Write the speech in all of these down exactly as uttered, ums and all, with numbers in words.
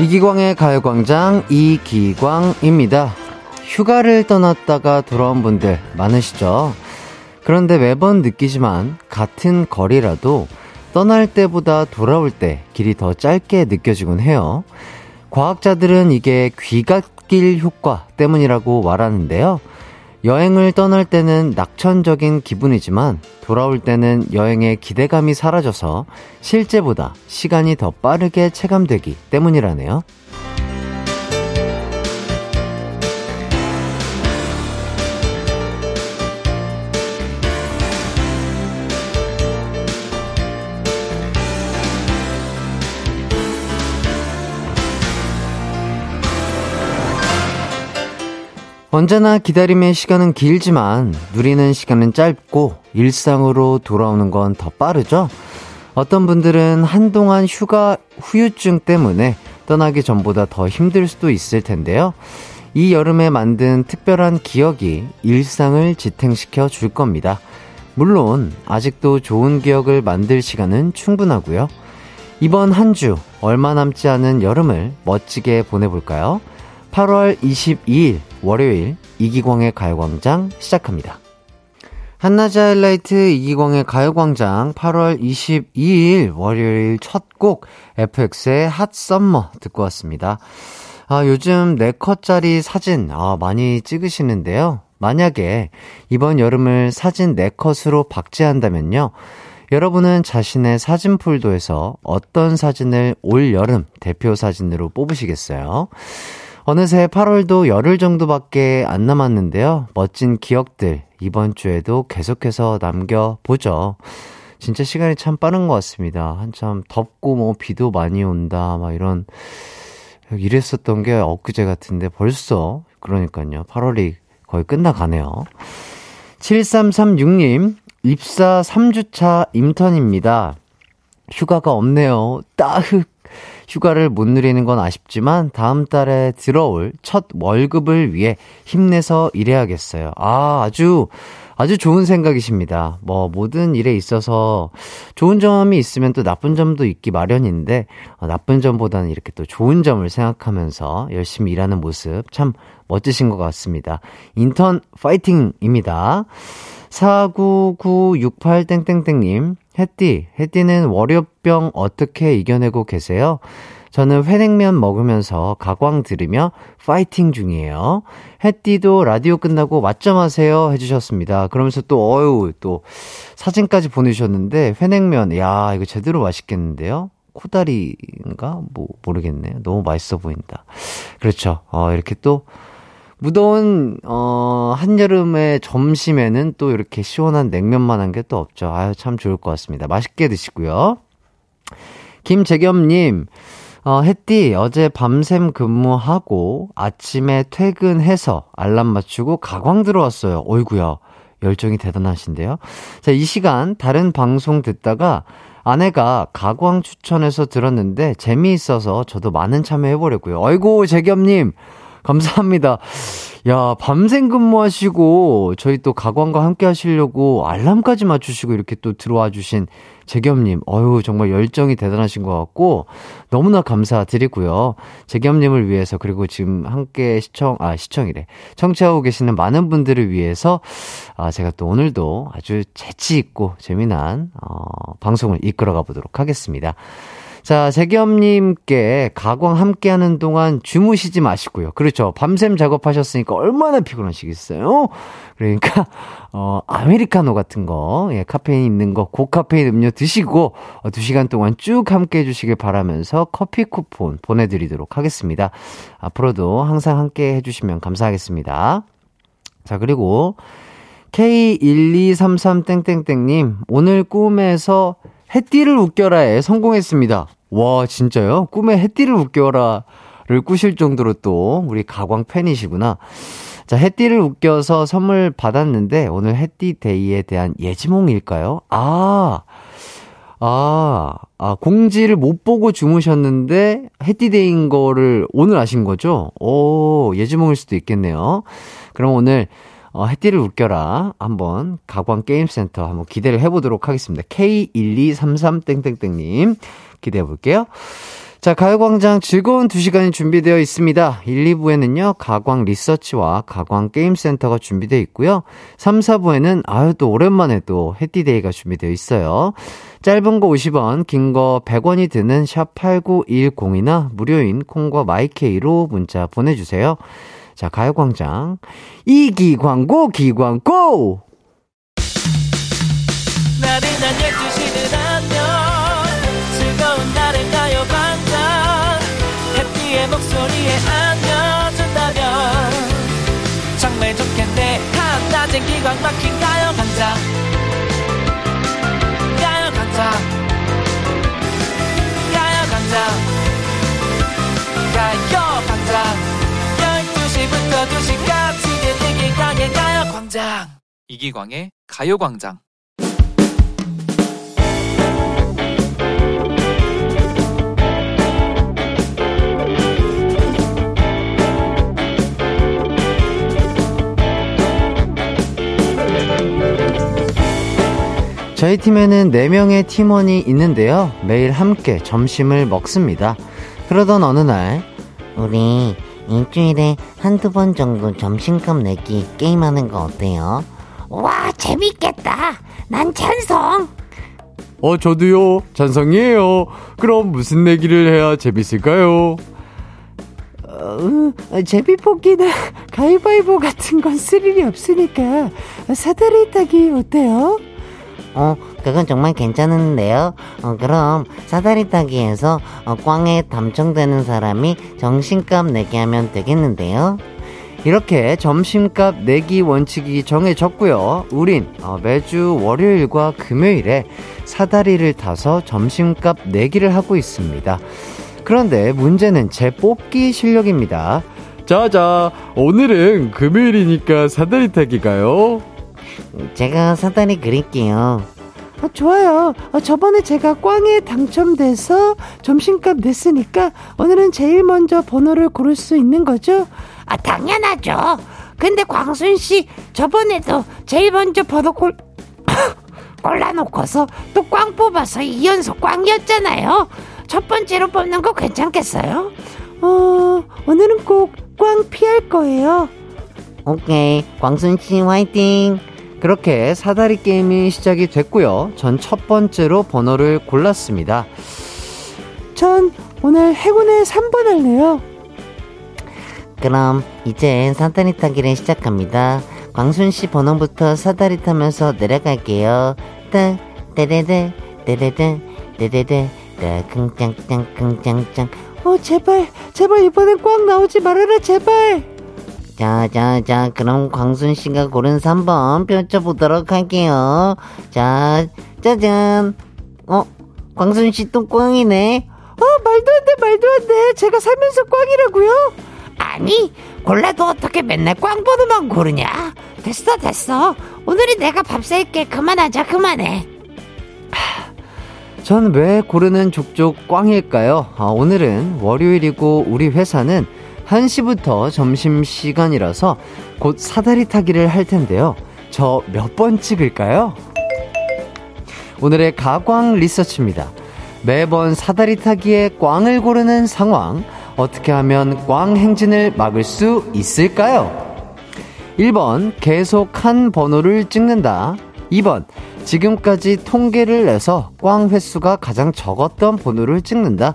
이기광의 가요광장 이기광입니다. 휴가를 떠났다가 돌아온 분들 많으시죠? 그런데 매번 느끼지만 같은 거리라도 떠날 때보다 돌아올 때 길이 더 짧게 느껴지곤 해요. 과학자들은 이게 귀갓길 효과 때문이라고 말하는데요. 여행을 떠날 때는 낙천적인 기분이지만 돌아올 때는 여행의 기대감이 사라져서 실제보다 시간이 더 빠르게 체감되기 때문이라네요. 언제나 기다림의 시간은 길지만 누리는 시간은 짧고 일상으로 돌아오는 건 더 빠르죠. 어떤 분들은 한동안 휴가 후유증 때문에 떠나기 전보다 더 힘들 수도 있을 텐데요. 이 여름에 만든 특별한 기억이 일상을 지탱시켜 줄 겁니다. 물론 아직도 좋은 기억을 만들 시간은 충분하고요. 이번 한 주 얼마 남지 않은 여름을 멋지게 보내볼까요? 팔월 이십이일 월요일 이기광의 가요광장 시작합니다. 한낮의 하이라이트 이기광의 가요광장 팔월 이십이일 월요일 첫 곡 에프엑스의 핫썸머 듣고 왔습니다. 아, 요즘 네 컷짜리 사진 아, 많이 찍으시는데요. 만약에 이번 여름을 사진 네 컷으로 박제한다면요. 여러분은 자신의 사진 폴더에서 어떤 사진을 올 여름 대표 사진으로 뽑으시겠어요? 어느새 팔월도 열흘 정도밖에 안 남았는데요. 멋진 기억들 이번 주에도 계속해서 남겨보죠. 진짜 시간이 참 빠른 것 같습니다. 한참 덥고 뭐 비도 많이 온다 막 이런 이랬었던 게 엊그제 같은데 벌써 그러니까요. 팔월이 거의 끝나가네요. 칠삼삼육님 입사 삼 주차 임턴입니다. 휴가가 없네요. 따흑. 휴가를 못 누리는 건 아쉽지만 다음 달에 들어올 첫 월급을 위해 힘내서 일해야겠어요. 아, 아주 아주 좋은 생각이십니다. 뭐 모든 일에 있어서 좋은 점이 있으면 또 나쁜 점도 있기 마련인데 어, 나쁜 점보다는 이렇게 또 좋은 점을 생각하면서 열심히 일하는 모습 참 멋지신 것 같습니다. 인턴 파이팅입니다. 사구구육팔 님 햇띠, 햇띠는 월요병 어떻게 이겨내고 계세요? 저는 회냉면 먹으면서 가광 들으며 파이팅 중이에요. 햇띠도 라디오 끝나고 맛점하세요 해주셨습니다. 그러면서 또 어유 또 사진까지 보내주셨는데 회냉면, 야 이거 제대로 맛있겠는데요? 코다리인가? 뭐 모르겠네요. 너무 맛있어 보인다. 그렇죠. 어, 이렇게 또 무더운 어, 한여름의 점심에는 또 이렇게 시원한 냉면만 한 게 또 없죠. 아유, 참 좋을 것 같습니다. 맛있게 드시고요. 김재겸님, 어, 햇띠 어제 밤샘 근무하고 아침에 퇴근해서 알람 맞추고 가광 들어왔어요. 어이구야, 열정이 대단하신데요. 자, 이 시간 다른 방송 듣다가 아내가 가광 추천해서 들었는데 재미있어서 저도 많은 참여해보려고요. 아이고 재겸님 감사합니다. 야, 밤샘 근무하시고 저희 또 가광과 함께 하시려고 알람까지 맞추시고 이렇게 또 들어와 주신 재겸님, 어휴 정말 열정이 대단하신 것 같고 너무나 감사드리고요. 재겸님을 위해서 그리고 지금 함께 시청, 아 시청이래 청취하고 계시는 많은 분들을 위해서 아, 제가 또 오늘도 아주 재치 있고 재미난 어, 방송을 이끌어가 보도록 하겠습니다. 자, 재겸님께 가광 함께하는 동안 주무시지 마시고요. 그렇죠. 밤샘 작업하셨으니까 얼마나 피곤하시겠어요? 그러니까 어, 아메리카노 같은 거, 예, 카페인 있는 거, 고카페인 음료 드시고 어, 두 시간 동안 쭉 함께해 주시길 바라면서 커피 쿠폰 보내드리도록 하겠습니다. 앞으로도 항상 함께해 주시면 감사하겠습니다. 자, 그리고 케이 일이삼삼 님 오늘 꿈에서 햇띠를 웃겨라에 성공했습니다. 와, 진짜요? 꿈에 햇띠를 웃겨라를 꾸실 정도로 또 우리 가광 팬이시구나. 자, 햇띠를 웃겨서 선물 받았는데 오늘 햇띠 데이에 대한 예지몽일까요? 아, 아, 아 공지를 못 보고 주무셨는데 햇띠 데이인 거를 오늘 아신 거죠? 오, 예지몽일 수도 있겠네요. 그럼 오늘 어, 햇띠를 웃겨라. 한번 가광게임센터 한번 기대를 해보도록 하겠습니다. 케이 일이삼삼 님 기대해볼게요. 자, 가요광장 즐거운 두 시간이 준비되어 있습니다. 일, 이 부에는요, 가광 리서치와 가광 게임센터가 준비되어 있고요. 삼, 사 부에는 아유 또 오랜만에 또 해띠데이가 준비되어 있어요. 짧은 거 오십 원, 긴 거 백 원이 드는 샵 팔구일공이나 무료인 콩과 마이케이로 문자 보내주세요. 자, 가요광장 이기광고 기광고! 나를 날려주시는 안녕 즐거운 날을 가요광장 해피의 목소리에 안겨준다면 정말 좋겠네. 한낮엔 기광 막힌 가요광장 가요광장 가요광장 가요광장 열두 시부터 두 시까지는 이기광의 가요광장. 이기광의 가요광장. 저희 팀에는 네 명의 팀원이 있는데요. 매일 함께 점심을 먹습니다. 그러던 어느 날, 우리 일주일에 한두 번 정도 점심값 내기 게임하는 거 어때요? 와, 재밌겠다. 난 찬성. 어, 저도요. 찬성이에요. 그럼 무슨 내기를 해야 재밌을까요? 어, 제비뽑기나 가위바위보 같은 건 스릴이 없으니까 사다리 타기 어때요? 어, 그건 정말 괜찮은데요. 어, 그럼 사다리 타기에서 어, 꽝에 당첨되는 사람이 점심값 내기 하면 되겠는데요. 이렇게 점심값 내기 원칙이 정해졌고요. 우린 어, 매주 월요일과 금요일에 사다리를 타서 점심값 내기를 하고 있습니다. 그런데 문제는 제 뽑기 실력입니다. 자자, 오늘은 금요일이니까 사다리 타기가요. 제가 사다리 그릴게요. 아, 좋아요. 아, 저번에 제가 꽝에 당첨돼서 점심값 냈으니까 오늘은 제일 먼저 번호를 고를 수 있는 거죠? 아, 당연하죠. 근데 광순씨 저번에도 제일 먼저 번호 골... 골라놓고서 또 꽝 뽑아서 이 연속 꽝이었잖아요. 첫 번째로 뽑는 거 괜찮겠어요? 어... 오늘은 꼭 꽝 피할 거예요. 오케이, 광순씨 화이팅. 그렇게 사다리 게임이 시작이 됐고요. 전 첫 번째로 번호를 골랐습니다. 전 오늘 행운의 삼 번 할래요. 그럼 이제 사다리 타기를 시작합니다. 광순씨 번호부터 사다리 타면서 내려갈게요. 따, 따레레, 따레레, 따레레, 따, 쿵짱짱, 쿵짱짱. 어, 제발, 제발 이번엔 꽝 나오지 말아라, 제발. 자, 자, 자, 그럼 광순씨가 고른 삼 번 펼쳐보도록 할게요. 자, 짜잔. 어? 광순씨 또 꽝이네. 어, 말도 안 돼, 말도 안 돼. 제가 살면서 꽝이라고요? 아니, 골라도 어떻게 맨날 꽝번호만 고르냐? 됐어, 됐어. 오늘은 내가 밥 살게. 그만하자, 그만해. 전 왜 고르는 족족 꽝일까요? 아, 오늘은 월요일이고 우리 회사는 한 시부터 점심시간이라서 곧 사다리 타기를 할 텐데요. 저 몇 번 찍을까요? 오늘의 가광 리서치입니다. 매번 사다리 타기에 꽝을 고르는 상황, 어떻게 하면 꽝 행진을 막을 수 있을까요? 일 번 계속 한 번호를 찍는다. 이 번 지금까지 통계를 내서 꽝 횟수가 가장 적었던 번호를 찍는다.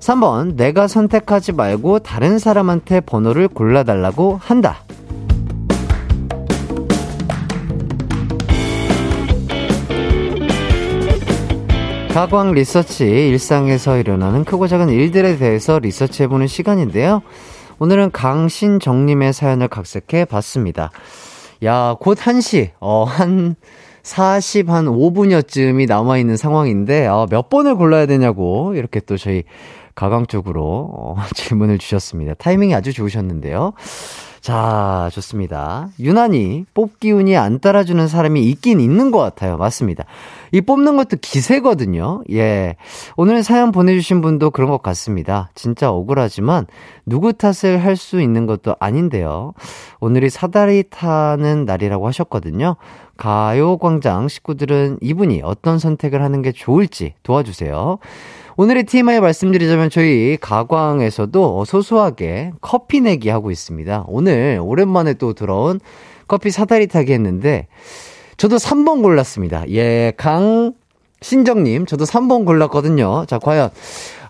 삼 번 내가 선택하지 말고 다른 사람한테 번호를 골라달라고 한다. 가광 리서치, 일상에서 일어나는 크고 작은 일들에 대해서 리서치해보는 시간인데요. 오늘은 강신정님의 사연을 각색해봤습니다. 야, 곧 한 시, 어, 한... 사십, 한 오 분여쯤이 남아있는 상황인데, 아, 몇 번을 골라야 되냐고, 이렇게 또 저희 가강 쪽으로, 어, 질문을 주셨습니다. 타이밍이 아주 좋으셨는데요. 자, 좋습니다. 유난히 뽑기운이 안 따라주는 사람이 있긴 있는 것 같아요. 맞습니다. 이 뽑는 것도 기세거든요. 예. 오늘 사연 보내주신 분도 그런 것 같습니다. 진짜 억울하지만 누구 탓을 할 수 있는 것도 아닌데요. 오늘이 사다리 타는 날이라고 하셨거든요. 가요광장 식구들은 이분이 어떤 선택을 하는 게 좋을지 도와주세요. 오늘의 티엠아이 말씀드리자면 저희 가광에서도 소소하게 커피 내기 하고 있습니다. 오늘 오랜만에 또 들어온 커피 사다리 타기 했는데 저도 삼 번 골랐습니다. 예, 강신정님 저도 삼 번 골랐거든요. 자, 과연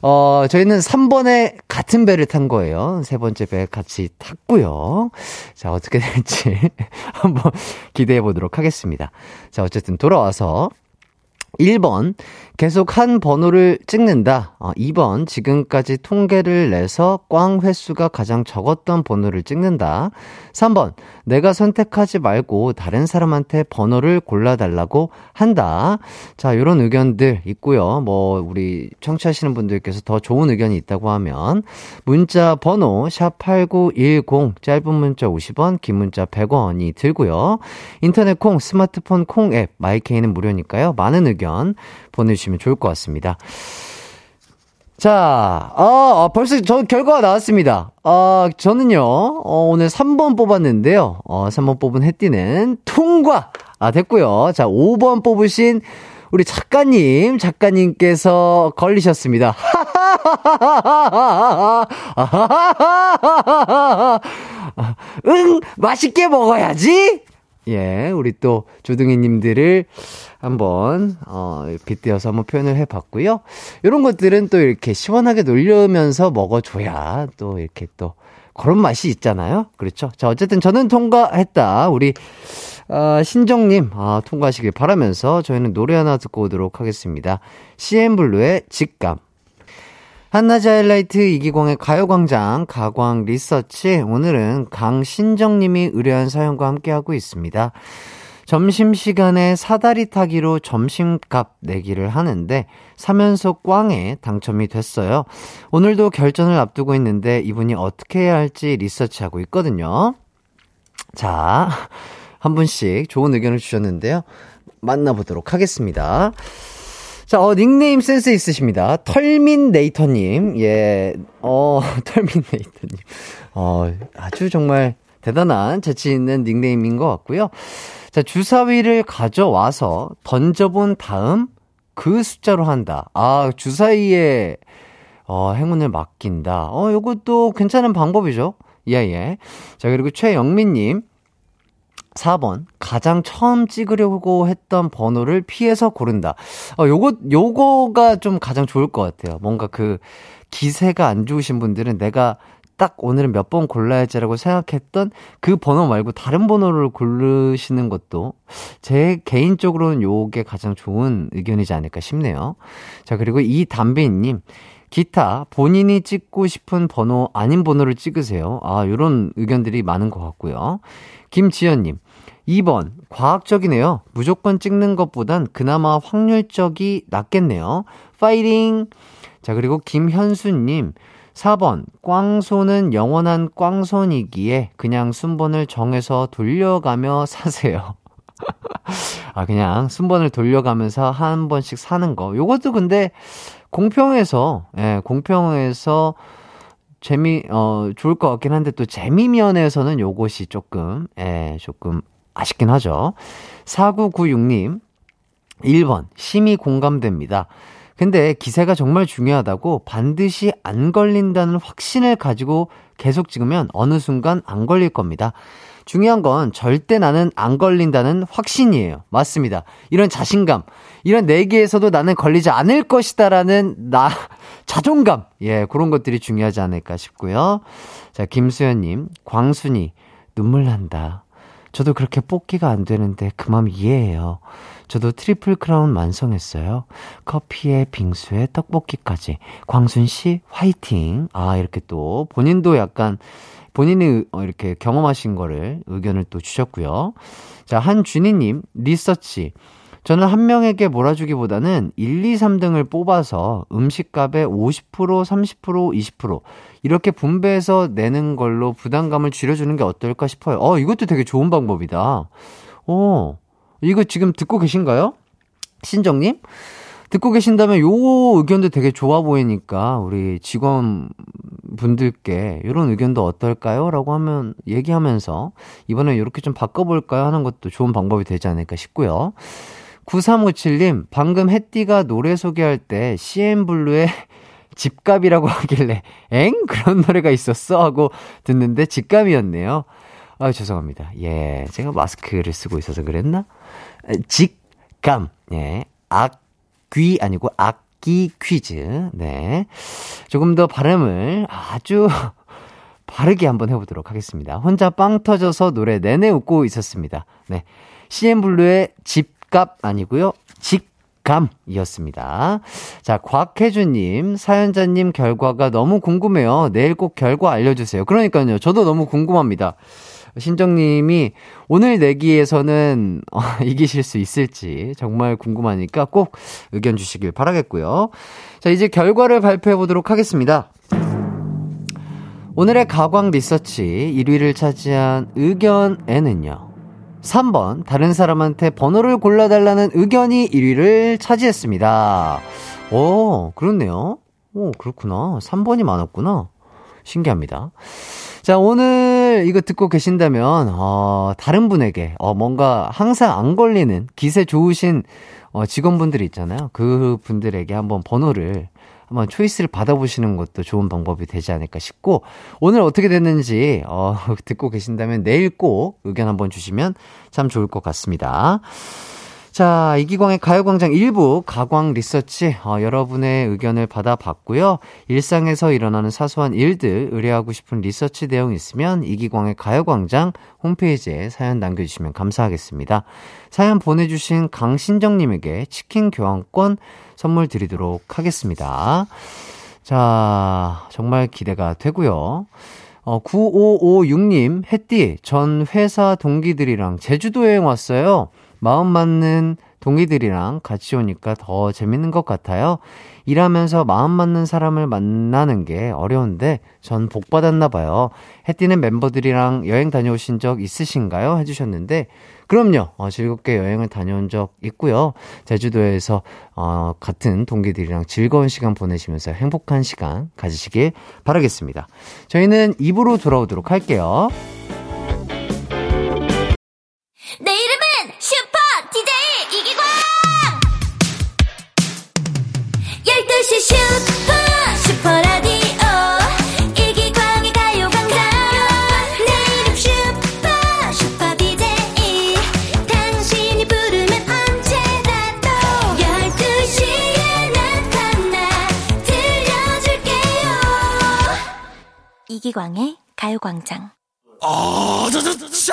어 저희는 삼 번에 같은 배를 탄 거예요. 세 번째 배 같이 탔고요. 자, 어떻게 될지 한번 기대해 보도록 하겠습니다. 자, 어쨌든 돌아와서 일 번 계속 한 번호를 찍는다. 이 번 지금까지 통계를 내서 꽝 횟수가 가장 적었던 번호를 찍는다. 삼 번 내가 선택하지 말고 다른 사람한테 번호를 골라달라고 한다. 자, 이런 의견들 있고요. 뭐 우리 청취하시는 분들께서 더 좋은 의견이 있다고 하면 문자 번호 샵 팔구일공 짧은 문자 오십 원 긴 문자 백 원이 들고요. 인터넷 콩 스마트폰 콩 앱 마이케이는 무료니까요. 많은 의견 보내주시면 좋을 것 같습니다. 자, 아, 벌써 저 결과가 나왔습니다. 아, 저는요, 어, 오늘 삼 번 뽑았는데요. 어, 삼 번 뽑은 해띠는 통과! 아, 됐고요. 자, 오 번 뽑으신 우리 작가님, 작가님께서 걸리셨습니다. 응, 맛있게 먹어야지! 예, 우리 또 조둥이님들을 한번 어, 빗대어서 한번 표현을 해봤고요. 이런 것들은 또 이렇게 시원하게 놀려면서 먹어줘야 또 이렇게 또 그런 맛이 있잖아요. 그렇죠? 자, 어쨌든 저는 통과했다. 우리 어, 신정님 아, 통과하시길 바라면서 저희는 노래 하나 듣고 오도록 하겠습니다. 씨엠블루의 직감. 한낮의 하이라이트 이기광의 가요광장 가광 리서치 오늘은 강신정님이 의뢰한 사연과 함께하고 있습니다. 점심시간에 사다리 타기로 점심값 내기를 하는데 삼 연속 꽝에 당첨이 됐어요. 오늘도 결전을 앞두고 있는데 이분이 어떻게 해야 할지 리서치하고 있거든요. 자, 한 분씩 좋은 의견을 주셨는데요. 만나보도록 하겠습니다. 자, 어, 닉네임 센스 있으십니다. 털민네이터님. 예, 어, 털민네이터님. 어, 아주 정말 대단한 재치 있는 닉네임인 것 같고요. 자, 주사위를 가져와서 던져본 다음 그 숫자로 한다. 아, 주사위에, 어, 행운을 맡긴다. 어, 요것도 괜찮은 방법이죠. 예, 예. 자, 그리고 최영민님. 사 번 가장 처음 찍으려고 했던 번호를 피해서 고른다. 어, 요거, 요거가 좀 가장 좋을 것 같아요. 뭔가 그 기세가 안 좋으신 분들은 내가 딱 오늘은 몇 번 골라야지라고 생각했던 그 번호 말고 다른 번호를 고르시는 것도 제 개인적으로는 요게 가장 좋은 의견이지 않을까 싶네요. 자, 그리고 이담비님 기타 본인이 찍고 싶은 번호 아닌 번호를 찍으세요. 아, 요런 의견들이 많은 것 같고요. 김지연님 이 번 과학적이네요. 무조건 찍는 것보단 그나마 확률적이 낫겠네요. 파이팅! 자, 그리고 김현수님 사 번 꽝손은 영원한 꽝손이기에 그냥 순번을 정해서 돌려가며 사세요. 아, 그냥 순번을 돌려가면서 한 번씩 사는 거. 요것도 근데 공평해서 예, 공평해서 재미 어 좋을 것 같긴 한데 또 재미 면에서는 요것이 조금 예, 조금 아쉽긴 하죠. 사구구육 님 일 번 심히 공감됩니다. 근데 기세가 정말 중요하다고 반드시 안 걸린다는 확신을 가지고 계속 찍으면 어느 순간 안 걸릴 겁니다. 중요한 건 절대 나는 안 걸린다는 확신이에요. 맞습니다. 이런 자신감, 이런 내기에서도 나는 걸리지 않을 것이다라는 나 자존감, 예, 그런 것들이 중요하지 않을까 싶고요. 자, 김수현님, 광순이 눈물 난다. 저도 그렇게 뽑기가 안 되는데 그 마음 이해해요. 저도 트리플 크라운 완성했어요. 커피에 빙수에 떡볶이까지. 광순 씨 화이팅. 아, 이렇게 또 본인도 약간 본인이 이렇게 경험하신 거를 의견을 또 주셨고요. 자, 한준희님 리서치. 저는 한 명에게 몰아주기보다는 일, 이, 삼 등을 뽑아서 음식값의 오십 퍼센트, 삼십 퍼센트, 이십 퍼센트 이렇게 분배해서 내는 걸로 부담감을 줄여주는 게 어떨까 싶어요. 어, 이것도 되게 좋은 방법이다. 오, 이거 지금 듣고 계신가요? 신정님? 듣고 계신다면 요 의견도 되게 좋아 보이니까 우리 직원분들께 이런 의견도 어떨까요? 라고 하면 얘기하면서 이번에 이렇게 좀 바꿔볼까요? 하는 것도 좋은 방법이 되지 않을까 싶고요. 구삼오칠님 방금 햇띠가 노래 소개할 때 씨엠블루의 집값이라고 하길래 엥? 그런 노래가 있었어? 하고 듣는데 집값이었네요. 아, 죄송합니다. 예, 제가 마스크를 쓰고 있어서 그랬나? 직감. 예, 악 귀 아니고 악기 퀴즈. 네, 조금 더 발음을 아주 바르게 한번 해보도록 하겠습니다. 혼자 빵 터져서 노래 내내 웃고 있었습니다. 네, 씨엠블루의 집값 아니고요, 직감이었습니다. 자, 곽혜주님, 사연자님 결과가 너무 궁금해요. 내일 꼭 결과 알려주세요. 그러니까요, 저도 너무 궁금합니다. 신정님이 오늘 내기에서는 어, 이기실 수 있을지 정말 궁금하니까 꼭 의견 주시길 바라겠고요. 자, 이제 결과를 발표해 보도록 하겠습니다. 오늘의 가광 리서치 일 위를 차지한 의견에는요, 삼 번 다른 사람한테 번호를 골라달라는 의견이 일 위를 차지했습니다. 오, 그렇네요. 오, 그렇구나. 삼 번이 많았구나. 신기합니다. 자, 오늘 이거 듣고 계신다면 어, 다른 분에게 어, 뭔가 항상 안 걸리는 기세 좋으신 어, 직원분들이 있잖아요. 그분들에게 한번 번호를 한번 초이스를 받아보시는 것도 좋은 방법이 되지 않을까 싶고, 오늘 어떻게 됐는지 어, 듣고 계신다면 내일 꼭 의견 한번 주시면 참 좋을 것 같습니다. 자, 이기광의 가요광장 일부 가광 리서치, 어, 여러분의 의견을 받아봤고요. 일상에서 일어나는 사소한 일들, 의뢰하고 싶은 리서치 내용이 있으면 이기광의 가요광장 홈페이지에 사연 남겨주시면 감사하겠습니다. 사연 보내주신 강신정님에게 치킨 교환권 선물 드리도록 하겠습니다. 자, 정말 기대가 되고요. 어, 구오오육님, 햇띠, 전 회사 동기들이랑 제주도 여행 왔어요. 마음 맞는 동기들이랑 같이 오니까 더 재밌는 것 같아요. 일하면서 마음 맞는 사람을 만나는 게 어려운데 전 복 받았나 봐요. 햇띠는 멤버들이랑 여행 다녀오신 적 있으신가요? 해주셨는데, 그럼요. 어, 즐겁게 여행을 다녀온 적 있고요. 제주도에서 어, 같은 동기들이랑 즐거운 시간 보내시면서 행복한 시간 가지시길 바라겠습니다. 저희는 이 부로 돌아오도록 할게요. 내 이름은 슈퍼 디제이 이기광. 열두 시 슈퍼 슈퍼라디오 이기광의 가요광장. 내 이름 슈퍼 슈퍼 디제이. 당신이 부르면 언제나 또 열두 시에 나타나 들려줄게요. 이기광의 가요광장. 아, 저, 저, 저, 저.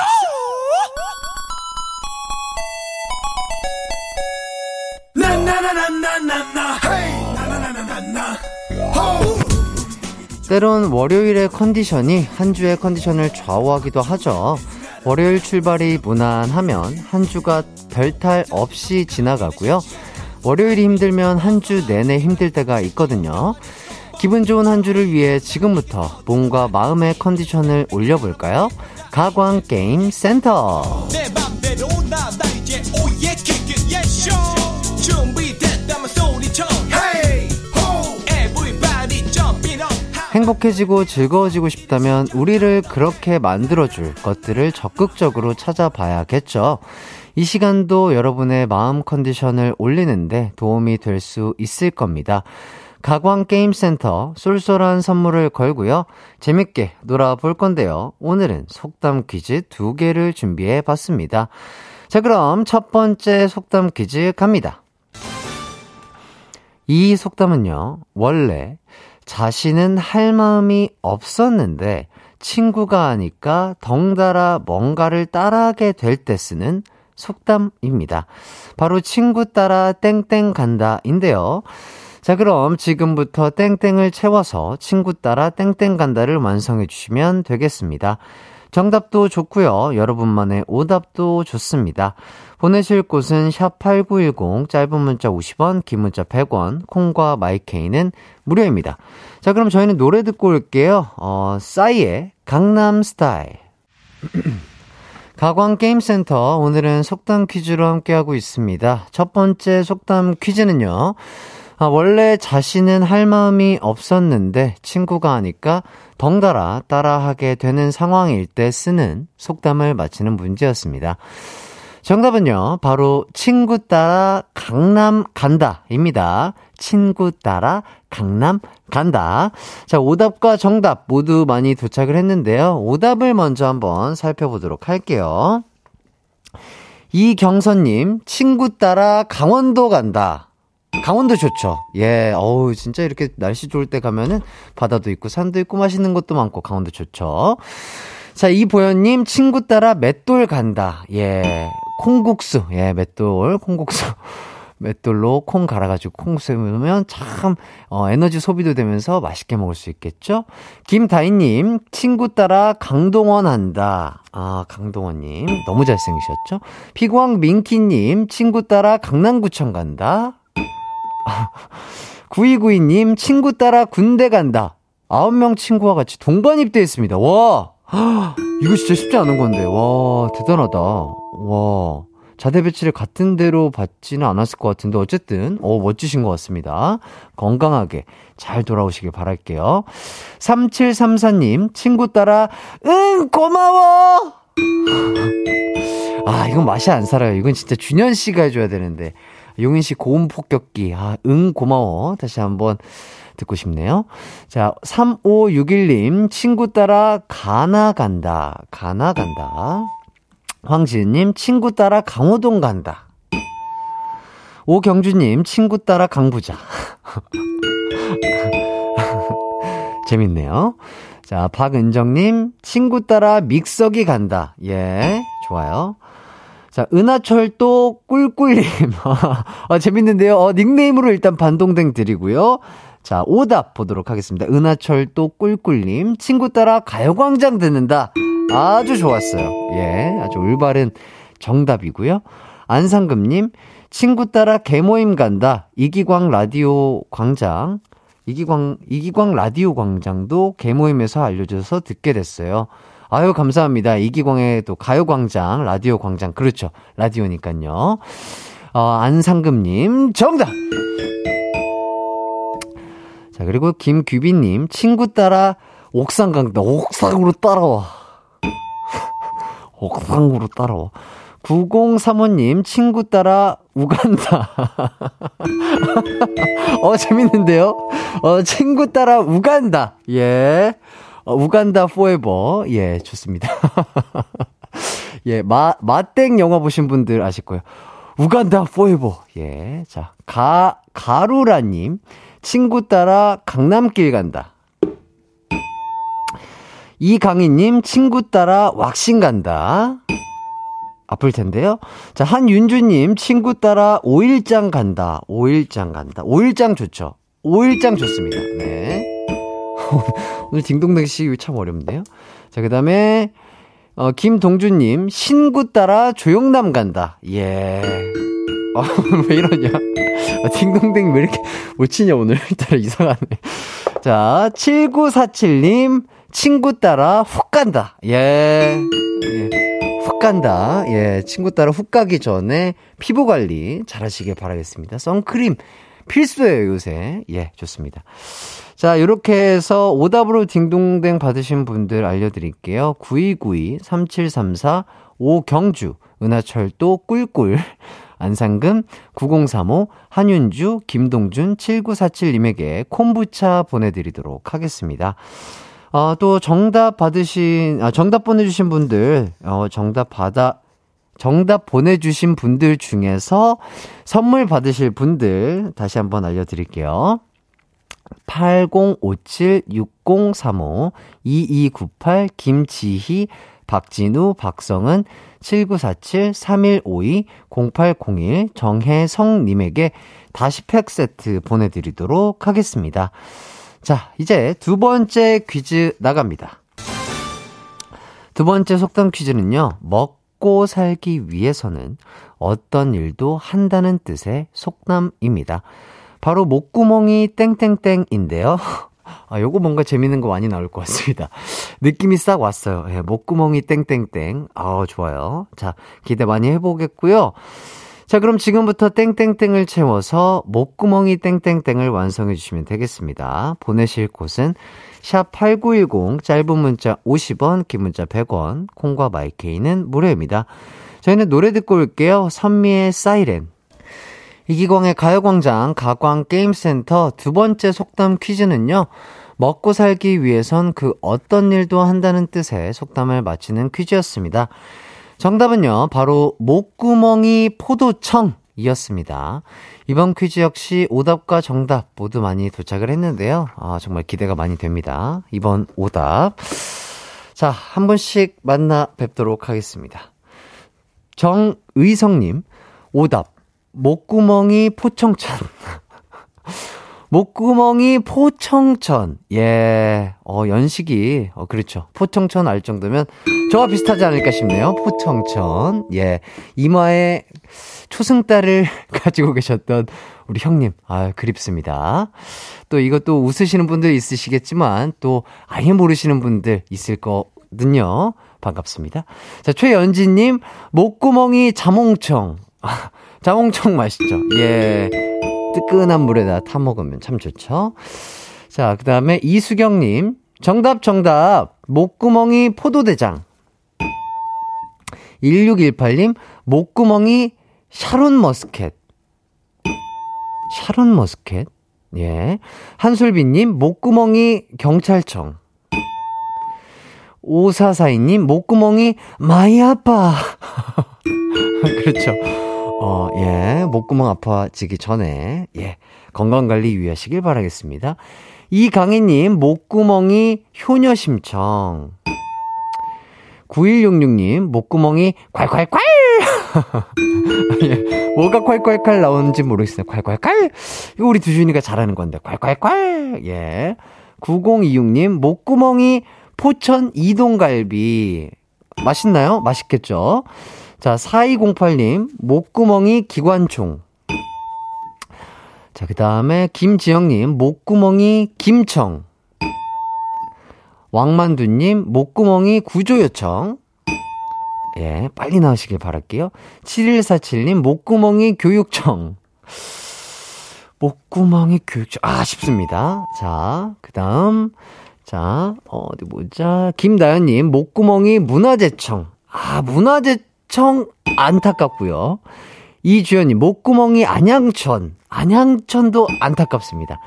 때론 월요일의 컨디션이 한 주의 컨디션을 좌우하기도 하죠. 월요일 출발이 무난하면 한 주가 별탈 없이 지나가고요. 월요일이 힘들면 한 주 내내 힘들 때가 있거든요. 기분 좋은 한 주를 위해 지금부터 몸과 마음의 컨디션을 올려볼까요? 가광게임센터. 행복해지고 즐거워지고 싶다면 우리를 그렇게 만들어줄 것들을 적극적으로 찾아봐야겠죠. 이 시간도 여러분의 마음 컨디션을 올리는데 도움이 될 수 있을 겁니다. 가광게임센터, 쏠쏠한 선물을 걸고요. 재밌게 놀아볼 건데요. 오늘은 속담 퀴즈 두 개를 준비해 봤습니다. 자, 그럼 첫 번째 속담 퀴즈 갑니다. 이 속담은요, 원래 자신은 할 마음이 없었는데 친구가 하니까 덩달아 뭔가를 따라하게 될 때 쓰는 속담입니다. 바로 친구 따라 땡땡 간다인데요. 자, 그럼 지금부터 땡땡을 채워서 친구 따라 땡땡 간다를 완성해 주시면 되겠습니다. 정답도 좋고요. 여러분만의 오답도 좋습니다. 보내실 곳은 샵팔구일공, 짧은 문자 오십 원, 긴 문자 백 원, 콩과 마이케이는 무료입니다. 자, 그럼 저희는 노래 듣고 올게요. 어, 싸이의 강남스타일. 가광게임센터 오늘은 속담 퀴즈로 함께하고 있습니다. 첫 번째 속담 퀴즈는요. 아, 원래 자신은 할 마음이 없었는데 친구가 하니까 덩달아 따라하게 되는 상황일 때 쓰는 속담을 맞히는 문제였습니다. 정답은요. 바로 친구 따라 강남 간다 입니다. 친구 따라 강남 간다. 자, 오답과 정답 모두 많이 도착을 했는데요. 오답을 먼저 한번 살펴보도록 할게요. 이경선님, 친구 따라 강원도 간다. 강원도 좋죠. 예, 어우, 진짜 이렇게 날씨 좋을 때 가면은 바다도 있고 산도 있고 맛있는 것도 많고 강원도 좋죠. 자, 이보현님, 친구 따라 맷돌 간다. 예, 콩국수. 예, 맷돌, 콩국수. 맷돌로 콩 갈아가지고 콩국수 해보면 참, 어, 에너지 소비도 되면서 맛있게 먹을 수 있겠죠? 김다희님, 친구 따라 강동원 한다. 아, 강동원님. 너무 잘생기셨죠? 피광 민키님, 친구 따라 강남구청 간다. 구이구이님, 친구 따라 군대 간다. 아홉 명 친구와 같이 동반입대했습니다. 와! 이거 진짜 쉽지 않은 건데. 와, 대단하다. 와, 자대 배치를 같은 대로 받지는 않았을 것 같은데 어쨌든 어 멋지신 것 같습니다. 건강하게 잘 돌아오시길 바랄게요. 삼칠삼사님, 친구 따라 응 고마워. 아, 이건 맛이 안 살아요. 이건 진짜 준현 씨가 해줘야 되는데. 용인 씨 고음 폭격기. 아, 응 고마워 다시 한번 듣고 싶네요. 자, 삼오육일님, 친구 따라 가나 간다. 가나 간다. 황지은님, 친구 따라 강호동 간다. 오경주님, 친구 따라 강부자. 재밌네요. 자, 박은정님, 친구 따라 믹서기 간다. 예, 좋아요. 자, 은하철도 꿀꿀님. 아, 재밌는데요. 어, 닉네임으로 일단 반동댕 드리고요. 자, 오답 보도록 하겠습니다. 은하철도 꿀꿀님, 친구 따라 가요광장 듣는다. 아주 좋았어요. 예, 아주 올바른 정답이고요. 안상금님, 친구 따라 개모임 간다. 이기광 라디오 광장, 이기광, 이기광 라디오 광장도 개모임에서 알려줘서 듣게 됐어요. 아유, 감사합니다. 이기광의 또 가요광장, 라디오 광장, 그렇죠. 라디오니까요. 어, 안상금님, 정답! 자, 그리고 김규빈님, 친구 따라 옥상 간다. 옥상으로 따라와. 옥상으로 따라와. 구공삼오님, 친구 따라 우간다. 어, 재밌는데요? 어, 친구 따라 우간다. 예. 어, 우간다 포에버. 예, 좋습니다. 예, 마, 마땡 영화 보신 분들 아실 거예요. 우간다 포에버. 예. 자, 가, 가루라님. 친구 따라 강남길 간다. 이강희님, 친구 따라 왁싱 간다. 아플 텐데요. 자, 한윤주님, 친구 따라 오일장 간다. 오일장 간다. 오일장 좋죠. 오일장 좋습니다. 네. 오늘 딩동댕 시기 참 어렵네요. 자, 그 다음에, 어, 김동주님, 신구 따라 조영남 간다. 예. 아, 왜 이러냐. 아, 딩동댕 왜 이렇게 못 치냐, 오늘. 따라 이상하네. 자, 칠구사칠님, 친구 따라 훅 간다. 예. 예. 훅 간다. 예. 친구 따라 훅 가기 전에 피부 관리 잘 하시길 바라겠습니다. 선크림 필수예요, 요새. 예, 좋습니다. 자, 요렇게 해서 오답으로 딩동댕 받으신 분들 알려드릴게요. 구이구이, 삼칠삼사, 오경주, 은하철도 꿀꿀, 안상금, 구공삼오, 한윤주, 김동준, 칠구사칠님에게 콤부차 보내드리도록 하겠습니다. 어, 또 정답 받으신, 아, 정답 보내주신 분들, 어, 정답 받아, 정답 보내주신 분들 중에서 선물 받으실 분들 다시 한번 알려드릴게요. 팔공오칠 육공삼오 이이구팔 김지희, 박진우, 박성은, 칠구사칠 삼일오이 공팔공일 정혜성님에게 다시 팩 세트 보내드리도록 하겠습니다. 자, 이제 두 번째 퀴즈 나갑니다. 두 번째 속담 퀴즈는요. 먹고 살기 위해서는 어떤 일도 한다는 뜻의 속담입니다. 바로 목구멍이 땡땡땡인데요. 아, 요거 뭔가 재밌는 거 많이 나올 것 같습니다. 느낌이 싹 왔어요. 예, 목구멍이 땡땡땡. 아, 좋아요. 자, 기대 많이 해보겠고요. 자, 그럼 지금부터 땡땡땡을 채워서 목구멍이 땡땡땡을 완성해 주시면 되겠습니다. 보내실 곳은 샵 팔구일공, 짧은 문자 오십 원, 긴 문자 백 원, 콩과 마이케이는 무료입니다. 저희는 노래 듣고 올게요. 선미의 사이렌. 이기광의 가요광장 가광게임센터 두 번째 속담 퀴즈는요, 먹고 살기 위해선 그 어떤 일도 한다는 뜻의 속담을 맞히는 퀴즈였습니다. 정답은요, 바로 목구멍이 포도청이었습니다. 이번 퀴즈 역시 오답과 정답 모두 많이 도착을 했는데요. 아, 정말 기대가 많이 됩니다. 이번 오답. 자, 한 분씩 만나 뵙도록 하겠습니다. 정의성님, 오답. 목구멍이 포청천. 목구멍이 포청천. 예, 어, 연식이, 어, 그렇죠. 포청천 알 정도면 저와 비슷하지 않을까 싶네요. 포청천. 예, 이마에 초승달을 가지고 계셨던 우리 형님. 아, 그립습니다. 또 이것도 웃으시는 분들 있으시겠지만, 또 아예 모르시는 분들 있을 거거든요. 반갑습니다. 자, 최연지님, 목구멍이 자몽청. 자몽청 맛있죠. 예, 뜨끈한 물에다 타 먹으면 참 좋죠. 자, 그 다음에 이수경님, 정답 정답 목구멍이 포도대장. 일육일팔님, 목구멍이 샤론머스켓. 샤론머스켓. 예, 한솔빈님, 목구멍이 경찰청. 오사사이님, 목구멍이 마이 아빠. 그렇죠. 어, 예, 목구멍 아파지기 전에, 예, 건강관리 유의하시길 바라겠습니다. 이강희님, 목구멍이 효녀심청. 구일육육님, 목구멍이 콸콸콸! 예, 뭐가 콸콸콸 나오는지 모르겠어요. 콸콸콸! 이거 우리 두준이가 잘하는 건데, 콸콸콸! 예. 구공이육님, 목구멍이 포천 이동갈비. 맛있나요? 맛있겠죠? 자, 사이공팔님, 목구멍이 기관총. 자, 그 다음에 김지영님, 목구멍이 김청. 왕만두님, 목구멍이 구조요청. 예, 빨리 나오시길 바랄게요. 칠일사칠님, 목구멍이 교육청. 목구멍이 교육청. 아, 아쉽습니다. 자, 그 다음. 자, 어디 보자. 김다연님, 목구멍이 문화재청. 아, 문화재청. 청 안타깝고요. 이주연님, 목구멍이 안양천. 안양천도 안타깝습니다.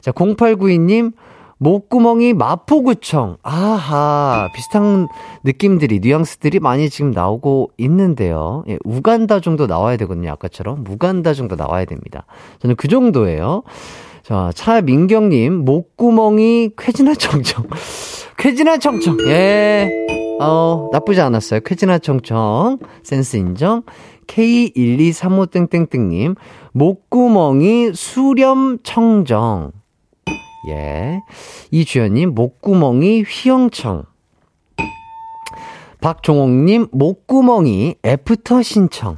자, 공팔구이님, 목구멍이 마포구청. 아하, 비슷한 느낌들이, 뉘앙스들이 많이 지금 나오고 있는데요. 예, 우간다 정도 나와야 되거든요. 아까처럼 우간다 정도 나와야 됩니다. 저는 그 정도예요. 자, 차민경님, 목구멍이 쾌지나청청. 쾌지나청청. 예, 어, 나쁘지 않았어요. 쾌지나청청. 센스 인정. 케이 일이삼오 님, 목구멍이 수렴청정. 예. 이주연님, 목구멍이 휘영청. 박종옥님, 목구멍이 애프터신청.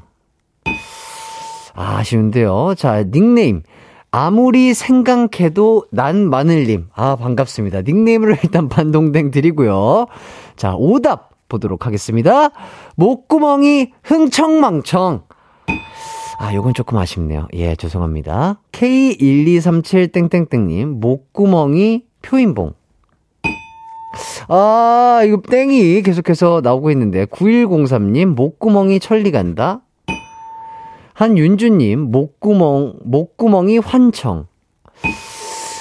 아, 아쉬운데요. 자, 닉네임. 아무리 생각해도 난 마늘님. 아, 반갑습니다. 닉네임으로 일단 반동댕 드리고요. 자, 오답 보도록 하겠습니다. 목구멍이 흥청망청. 아, 요건 조금 아쉽네요. 예, 죄송합니다. 케이 일이삼칠 님, 목구멍이 표인봉. 아, 이거 땡이 계속해서 나오고 있는데. 구일공삼 님, 목구멍이 천리간다. 한윤주님, 목구멍, 목구멍이 환청.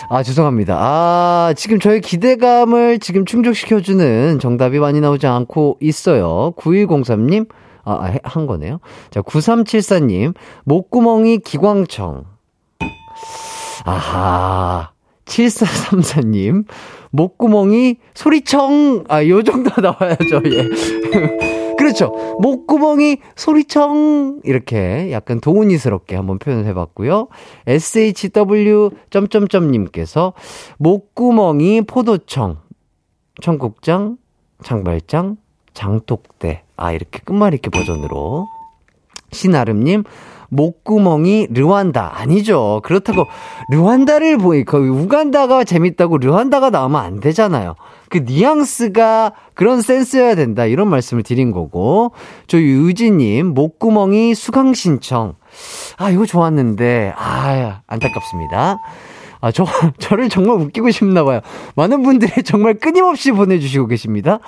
아, 죄송합니다. 아, 지금 저의 기대감을 지금 충족시켜주는 정답이 많이 나오지 않고 있어요. 구일공삼 님, 아, 한 거네요. 자, 구삼칠사 님, 목구멍이 기광청. 아하. 칠사삼사 님, 목구멍이 소리청. 아, 요 정도 나와야죠, 예. 그렇죠. 목구멍이 소리청. 이렇게 약간 도훈이스럽게 한번 표현을 해봤고요. 에스에이치더블유.님께서 목구멍이 포도청, 청국장, 장발장, 장독대. 아, 이렇게 끝말 있게 버전으로. 신아름님, 목구멍이 르완다. 아니죠. 그렇다고 르완다를 보니 거의 우간다가 재밌다고 르완다가 나오면 안 되잖아요. 그 뉘앙스가 그런 센스여야 된다. 이런 말씀을 드린 거고. 저 유진님 목구멍이 수강 신청. 아 이거 좋았는데 아 안타깝습니다. 아, 저, 저를 정말 웃기고 싶나 봐요. 많은 분들이 정말 끊임없이 보내주시고 계십니다.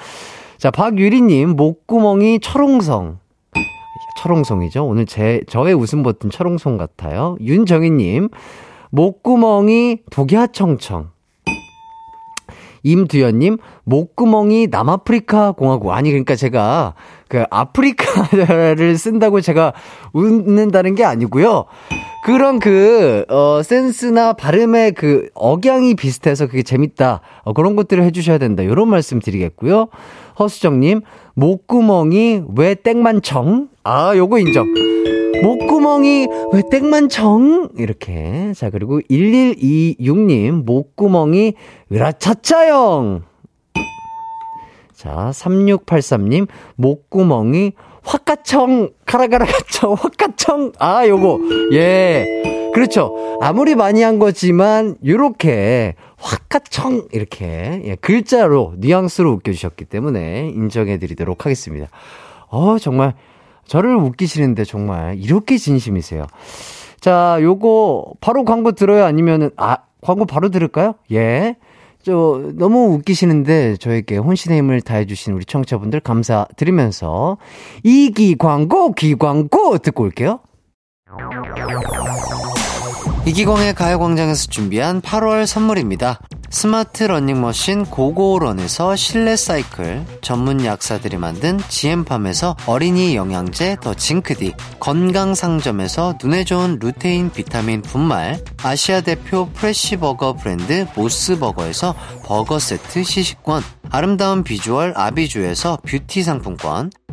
자, 박유리님, 목구멍이 철옹성. 철옹성이죠. 오늘 제, 저의 웃음 버튼 철옹성 같아요. 윤정희님, 목구멍이 독야청청. 임두현님, 목구멍이 남아프리카 공화국. 아니, 그러니까 제가, 그, 아프리카를 쓴다고 제가 웃는다는 게 아니고요. 그런 그, 어, 센스나 발음의 그, 억양이 비슷해서 그게 재밌다. 어, 그런 것들을 해주셔야 된다. 요런 말씀 드리겠고요. 허수정님, 목구멍이 왜 땡만 청? 아, 요거 인정. 목구멍이 왜 땡만 청? 이렇게. 자, 그리고 일일이육님, 목구멍이 으라차차영. 자, 삼육팔삼님, 목구멍이 화카청, 카라카라카청, 화카청. 아, 요거. 예. 그렇죠. 아무리 많이 한 거지만, 요렇게, 화카청, 이렇게, 예, 글자로, 뉘앙스로 웃겨주셨기 때문에 인정해드리도록 하겠습니다. 어, 정말, 저를 웃기시는데 정말, 이렇게 진심이세요. 자, 요거, 바로 광고 들어요? 아니면은, 아, 광고 바로 들을까요? 예. 저 너무 웃기시는데 저에게 혼신의 힘을 다해주신 우리 청취자분들 감사드리면서 이기광고 기광고 듣고 올게요. 이기광의 가요광장에서 준비한 팔월 선물입니다. 스마트 러닝머신 고고런에서 실내 사이클, 전문 약사들이 만든 지엠팜에서 어린이 영양제 더 징크디, 건강상점에서 눈에 좋은 루테인 비타민 분말, 아시아 대표 프레시버거 브랜드 모스버거에서 버거세트 시식권, 아름다운 비주얼 아비주에서 뷰티 상품권,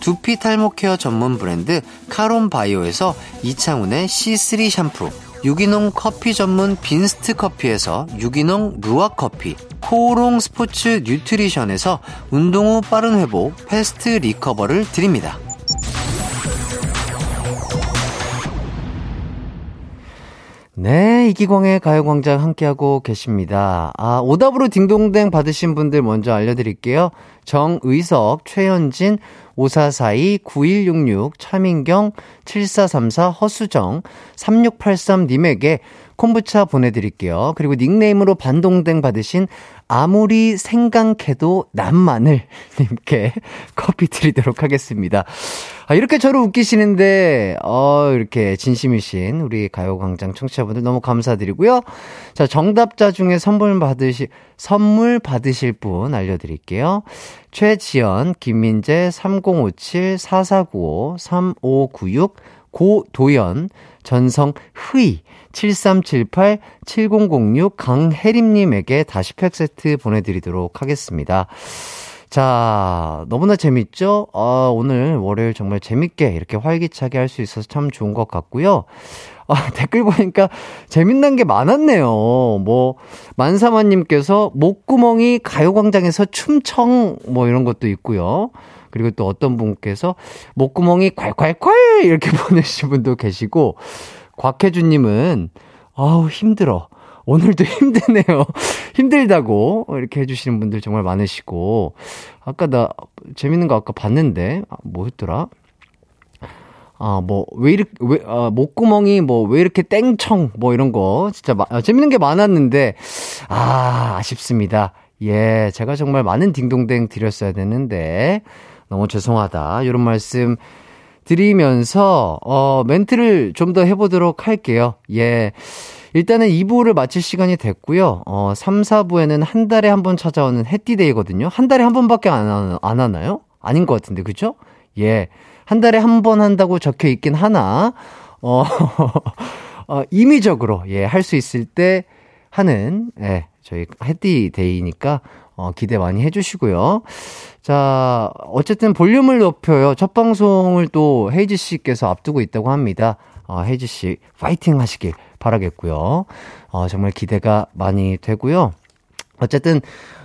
두피 탈모 케어 전문 브랜드 카론바이오에서 이창훈의 씨쓰리 샴푸, 유기농 커피 전문 빈스트 커피에서 유기농 루아 커피, 코오롱 스포츠 뉴트리션에서 운동 후 빠른 회복, 패스트 리커버를 드립니다. 네, 이기광의 가요광장 함께하고 계십니다. 아, 오답으로 딩동댕 받으신 분들 먼저 알려드릴게요. 정의석, 최현진, 오사사이 구일육육, 차민경, 칠사삼사, 허수정, 삼육팔삼님에게 콤부차 보내드릴게요. 그리고 닉네임으로 반동댕 받으신 아무리 생각해도 난마늘님께 커피 드리도록 하겠습니다. 아, 이렇게 저를 웃기시는데, 어, 이렇게 진심이신 우리 가요광장 청취자분들 너무 감사드리고요. 자, 정답자 중에 선물 받으실, 선물 받으실 분 알려드릴게요. 최지연, 김민재, 삼공오칠, 사사구오, 삼오구육, 고도연, 전성흐이, 칠삼칠팔, 칠공공육, 강혜림님에게 다시 팩 세트 보내드리도록 하겠습니다. 자, 너무나 재밌죠? 아, 오늘 월요일 정말 재밌게 이렇게 활기차게 할 수 있어서 참 좋은 것 같고요. 아, 댓글 보니까 재밌는 게 많았네요. 뭐, 만사만님께서 목구멍이 가요광장에서 춤청 뭐 이런 것도 있고요. 그리고 또 어떤 분께서 목구멍이 콸콸콸 이렇게 보내신 분도 계시고, 곽혜주님은 아우 힘들어. 오늘도 힘드네요. 힘들다고 이렇게 해주시는 분들 정말 많으시고, 아까 나 재밌는 거 아까 봤는데 아, 뭐였더라? 아, 뭐, 왜 이렇게, 왜, 아, 목구멍이 뭐, 왜 이렇게 땡청, 뭐 이런 거. 진짜 마, 아, 재밌는 게 많았는데, 아, 아쉽습니다. 예, 제가 정말 많은 딩동댕 드렸어야 되는데, 너무 죄송하다. 이런 말씀 드리면서, 어, 멘트를 좀 더 해보도록 할게요. 예. 일단은 이 부를 마칠 시간이 됐고요. 어, 삼, 사부에는 한 달에 한 번 찾아오는 해띠데이거든요. 한 달에 한 번밖에 안, 하나, 안 하나요? 아닌 것 같은데, 그죠? 예. 한 달에 한 번 한다고 적혀 있긴 하나, 어, 어 임의적으로, 예, 할 수 있을 때 하는, 예, 저희 해띠데이니까, 어, 기대 많이 해주시고요. 자, 어쨌든 볼륨을 높여요. 첫 방송을 또 헤이지 씨께서 앞두고 있다고 합니다. 어, 헤이지 씨, 파이팅 하시길 바라겠고요. 어, 정말 기대가 많이 되고요. 어쨌든,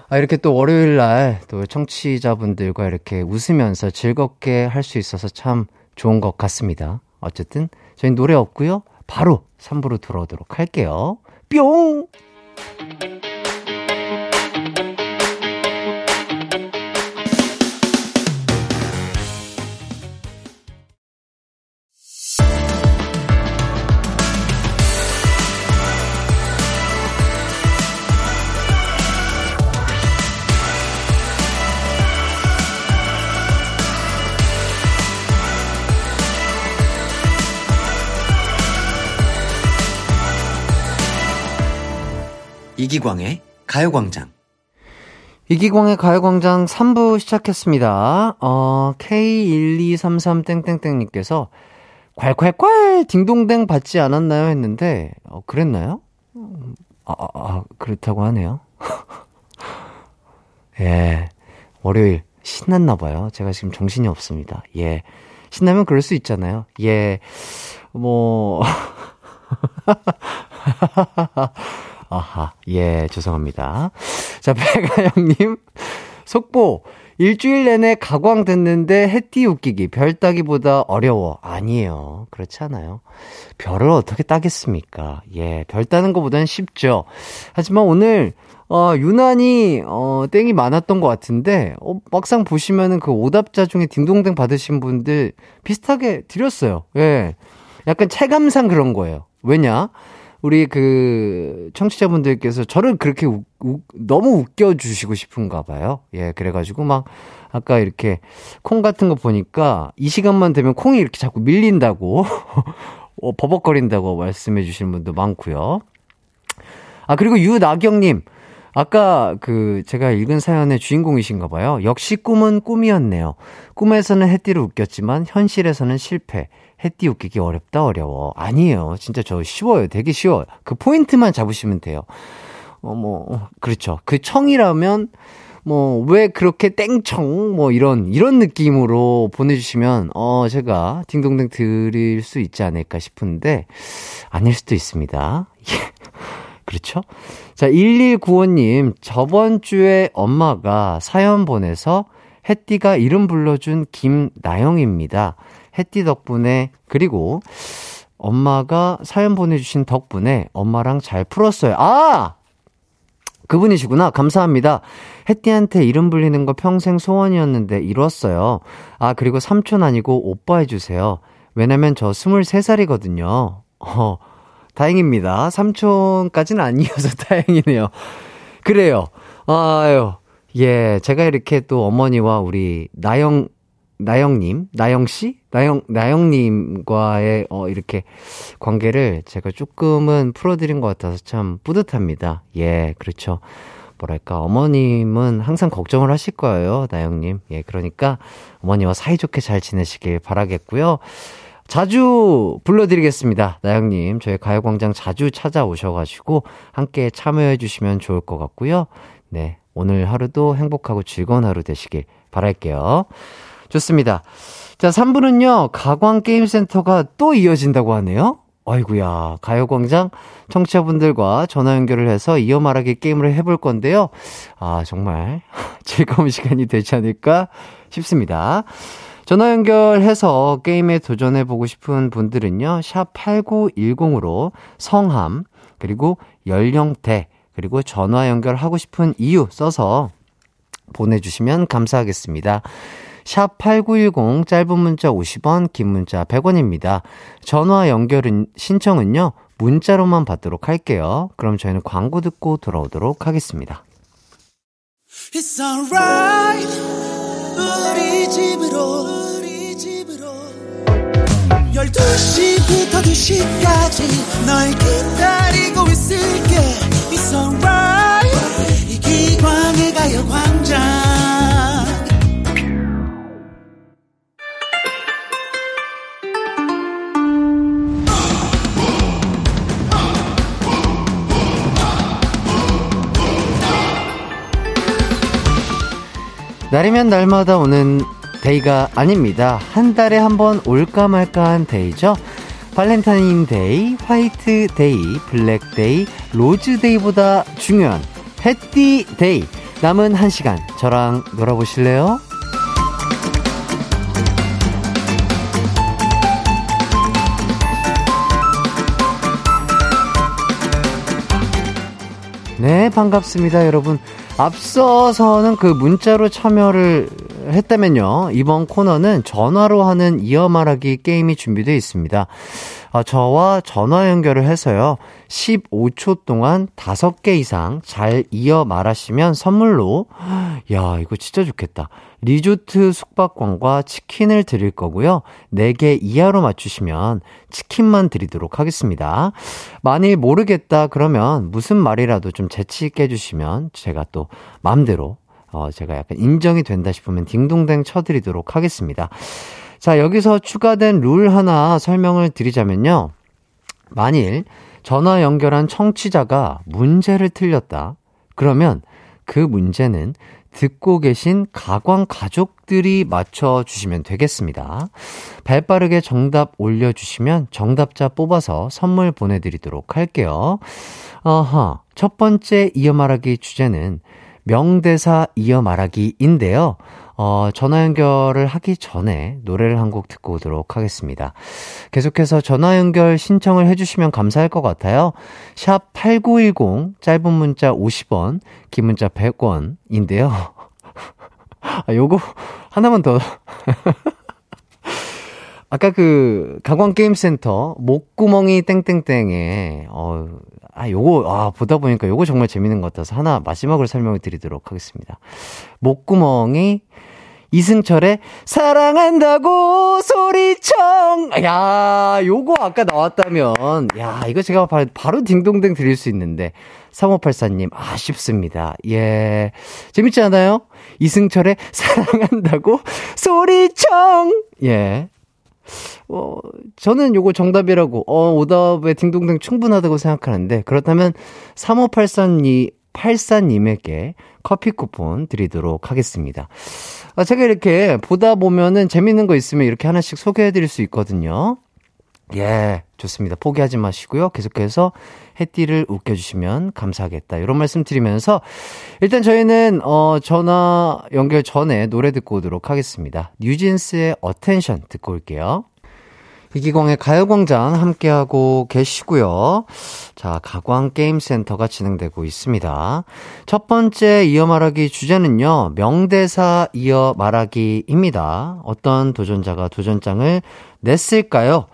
아, 이렇게 또 월요일 날 또 청취자분들과 이렇게 웃으면서 즐겁게 할 수 있어서 참 좋은 것 같습니다. 어쨌든, 저희 노래 없고요. 바로 삼 부로 돌아오도록 할게요. 뿅! 이기광의 가요광장. 이기광의 가요광장 삼 부 시작했습니다. 어, 케이 일이삼삼 님께서 콸콸콸 딩동댕 받지 않았나요? 했는데, 어, 그랬나요? 아, 아, 아 그렇다고 하네요. 예. 월요일 신났나봐요. 제가 지금 정신이 없습니다. 예. 신나면 그럴 수 있잖아요. 예. 뭐. 아하, 예, 죄송합니다. 자, 백아영님, 속보. 일주일 내내 가광 듣는데 해띠 웃기기, 별 따기보다 어려워. 아니에요. 그렇지 않아요. 별을 어떻게 따겠습니까? 예, 별 따는 것보다는 쉽죠. 하지만 오늘, 어, 유난히, 어, 땡이 많았던 것 같은데, 어, 막상 보시면은 그 오답자 중에 딩동댕 받으신 분들 비슷하게 드렸어요. 예. 약간 체감상 그런 거예요. 왜냐? 우리 그 청취자분들께서 저를 그렇게 우, 우, 너무 웃겨주시고 싶은가 봐요. 예, 그래가지고 막 아까 이렇게 콩 같은 거 보니까 이 시간만 되면 콩이 이렇게 자꾸 밀린다고 어, 버벅거린다고 말씀해 주시는 분도 많고요. 아, 그리고 유나경님, 아까 그 제가 읽은 사연의 주인공이신가 봐요. 역시 꿈은 꿈이었네요. 꿈에서는 해띠를 웃겼지만 현실에서는 실패. 해띠 웃기기 어렵다 어려워. 아니에요. 진짜 저 쉬워요. 되게 쉬워요. 그 포인트만 잡으시면 돼요. 어, 뭐, 그렇죠. 그 청이라면, 뭐, 왜 그렇게 땡청, 뭐, 이런, 이런 느낌으로 보내주시면, 어, 제가 딩동댕 드릴 수 있지 않을까 싶은데, 아닐 수도 있습니다. 그렇죠? 자, 일일구오 님, 저번 주에 엄마가 사연 보내서 해띠가 이름 불러준 김나영입니다. 해띠 덕분에, 그리고 엄마가 사연 보내주신 덕분에 엄마랑 잘 풀었어요. 아! 그분이시구나. 감사합니다. 해띠한테 이름 불리는 거 평생 소원이었는데 이뤘어요. 아, 그리고 삼촌 아니고 오빠 해주세요. 왜냐면 저 스물세 살이거든요. 어, 다행입니다. 삼촌까지는 아니어서 다행이네요. 그래요. 아유, 예. 제가 이렇게 또 어머니와 우리 나영, 나영님, 나영씨? 나영, 나영님과의, 어, 이렇게 관계를 제가 조금은 풀어드린 것 같아서 참 뿌듯합니다. 예, 그렇죠. 뭐랄까, 어머님은 항상 걱정을 하실 거예요, 나영님. 예, 그러니까 어머니와 사이좋게 잘 지내시길 바라겠고요. 자주 불러드리겠습니다. 나영님, 저희 가요광장 자주 찾아오셔가지고 함께 참여해주시면 좋을 것 같고요. 네, 오늘 하루도 행복하고 즐거운 하루 되시길 바랄게요. 좋습니다. 자, 삼 부는요, 가광게임센터가 또 이어진다고 하네요. 아이고야, 가요광장 청취자분들과 전화 연결을 해서 이어 말하기 게임을 해볼 건데요. 아, 정말 즐거운 시간이 되지 않을까 싶습니다. 전화 연결해서 게임에 도전해보고 싶은 분들은요, 샵 팔구일공으로 성함, 그리고 연령대, 그리고 전화 연결하고 싶은 이유 써서 보내주시면 감사하겠습니다. 샵 팔구일공 짧은 문자 오십 원, 긴 문자 백 원입니다. 전화 연결은 신청은요 문자로만 받도록 할게요. 그럼 저희는 광고 듣고 돌아오도록 하겠습니다. It's alright. 우리 집으로, 우리 집으로. 열두 시부터 두 시까지 널 기다리고 있을게. It's alright. 이기광의 가요광장. 날이면 날마다 오는 데이가 아닙니다. 한 달에 한 번 올까 말까한 데이죠. 발렌타인데이, 화이트데이, 블랙데이, 로즈데이보다 중요한 해띠데이. 남은 한 시간 저랑 놀아보실래요? 네, 반갑습니다, 여러분. 앞서서는 그 문자로 참여를 했다면요, 이번 코너는 전화로 하는 이어 말하기 게임이 준비되어 있습니다. 아, 저와 전화 연결을 해서요 십오 초 동안 다섯 개 이상 잘 이어 말하시면 선물로, 야 이거 진짜 좋겠다, 리조트 숙박권과 치킨을 드릴 거고요, 네 개 이하로 맞추시면 치킨만 드리도록 하겠습니다. 만일 모르겠다 그러면 무슨 말이라도 좀 재치 있게 해주시면 제가 또 마음대로, 어, 제가 약간 인정이 된다 싶으면 딩동댕 쳐드리도록 하겠습니다. 자, 여기서 추가된 룰 하나 설명을 드리자면요, 만일 전화 연결한 청취자가 문제를 틀렸다 그러면 그 문제는 듣고 계신 가광 가족들이 맞춰주시면 되겠습니다. 발빠르게 정답 올려주시면 정답자 뽑아서 선물 보내드리도록 할게요. 어허, 첫 번째 이어 말하기 주제는 명대사 이어 말하기인데요. 어, 전화 연결을 하기 전에 노래를 한 곡 듣고 오도록 하겠습니다. 계속해서 전화 연결 신청을 해주시면 감사할 것 같아요. 샵 팔구일공, 짧은 문자 오십 원, 긴 문자 백 원인데요. 아, 요거 하나만 더. 아까 그 가광게임센터 목구멍이 땡땡땡에, 어, 아, 요거, 아, 보다 보니까 요거 정말 재밌는 것 같아서 하나 마지막으로 설명을 드리도록 하겠습니다. 목구멍이 이승철의 사랑한다고 소리청! 야, 요거 아까 나왔다면, 야, 이거 제가 바로, 바로 딩동댕 드릴 수 있는데, 삼오팔사님, 아쉽습니다. 예. 재밌지 않아요? 이승철의 사랑한다고 소리청! 예. 어, 저는 요거 정답이라고, 어, 오답의 딩동댕 충분하다고 생각하는데, 그렇다면 삼오팔사님에게 커피 쿠폰 드리도록 하겠습니다. 아, 제가 이렇게 보다 보면은 재밌는 거 있으면 이렇게 하나씩 소개해 드릴 수 있거든요. 예, 좋습니다. 포기하지 마시고요. 계속해서 해띠를 웃겨주시면 감사하겠다, 이런 말씀 드리면서 일단 저희는, 어, 전화 연결 전에 노래 듣고 오도록 하겠습니다. 뉴진스의 어텐션 듣고 올게요. 이기광의 가요광장 함께하고 계시고요. 자, 가광게임센터가 진행되고 있습니다. 첫 번째 이어 말하기 주제는요, 명대사 이어 말하기입니다. 어떤 도전자가 도전장을 냈을까요?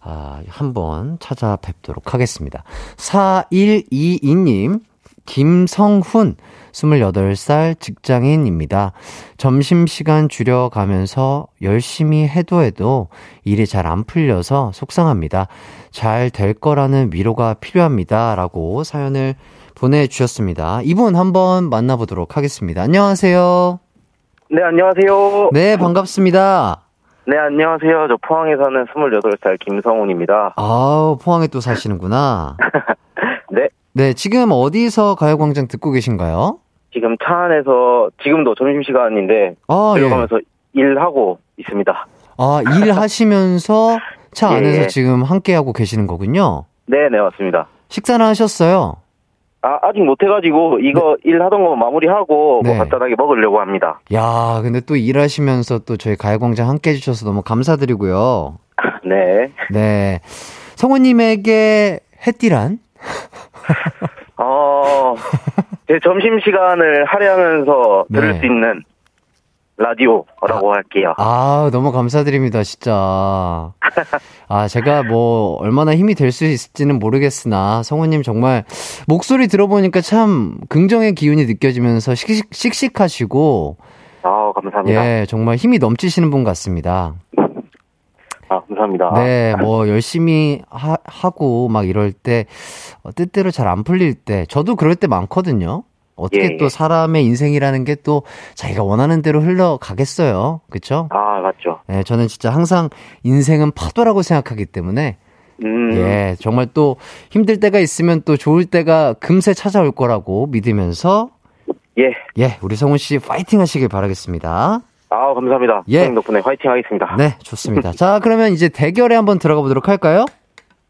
아, 한번 찾아뵙도록 하겠습니다. 사일이이님, 김성훈, 스물여덟 살 직장인입니다. 점심시간 줄여가면서 열심히 해도 해도 일이 잘 안 풀려서 속상합니다. 잘 될 거라는 위로가 필요합니다, 라고 사연을 보내주셨습니다. 이분 한번 만나보도록 하겠습니다. 안녕하세요. 네, 안녕하세요. 네, 반갑습니다. 네, 안녕하세요. 저 포항에 사는 스물여덟 살 김성훈입니다. 아, 포항에 또 사시는구나. 네. 네, 지금 어디서 가요광장 듣고 계신가요? 지금 차 안에서, 지금도 점심시간인데, 아, 들어가면서, 예, 일하고 있습니다. 아, 일하시면서 차 안에서, 예, 지금 함께하고 계시는 거군요? 네네, 맞습니다. 식사는 하셨어요? 아, 아직 못해가지고, 이거, 네, 일하던 거 마무리하고, 네, 뭐 간단하게 먹으려고 합니다. 야, 근데 또 일하시면서 또 저희 가요광장 함께 해주셔서 너무 감사드리고요. 네. 네. 성우님에게 해띠란? 어, 제 점심시간을 할애하면서, 네, 들을 수 있는 라디오라고 아, 할게요. 아, 너무 감사드립니다, 진짜. 아, 제가 뭐, 얼마나 힘이 될 수 있을지는 모르겠으나, 성우님 정말, 목소리 들어보니까 참, 긍정의 기운이 느껴지면서 씩씩, 씩씩하시고, 아, 감사합니다. 예, 정말 힘이 넘치시는 분 같습니다. 아, 감사합니다. 네, 뭐, 열심히 하, 하고, 막 이럴 때, 뜻대로 잘 안 풀릴 때, 저도 그럴 때 많거든요. 어떻게 예, 또 사람의 인생이라는 게 또 자기가 원하는 대로 흘러가겠어요. 그쵸? 아, 맞죠. 예, 저는 진짜 항상 인생은 파도라고 생각하기 때문에, 음. 예, 정말 또 힘들 때가 있으면 또 좋을 때가 금세 찾아올 거라고 믿으면서, 예. 예, 우리 성훈 씨 파이팅 하시길 바라겠습니다. 아, 감사합니다. 예. 선생님 덕분에 파이팅 하겠습니다. 네, 좋습니다. 자, 그러면 이제 대결에 한번 들어가 보도록 할까요?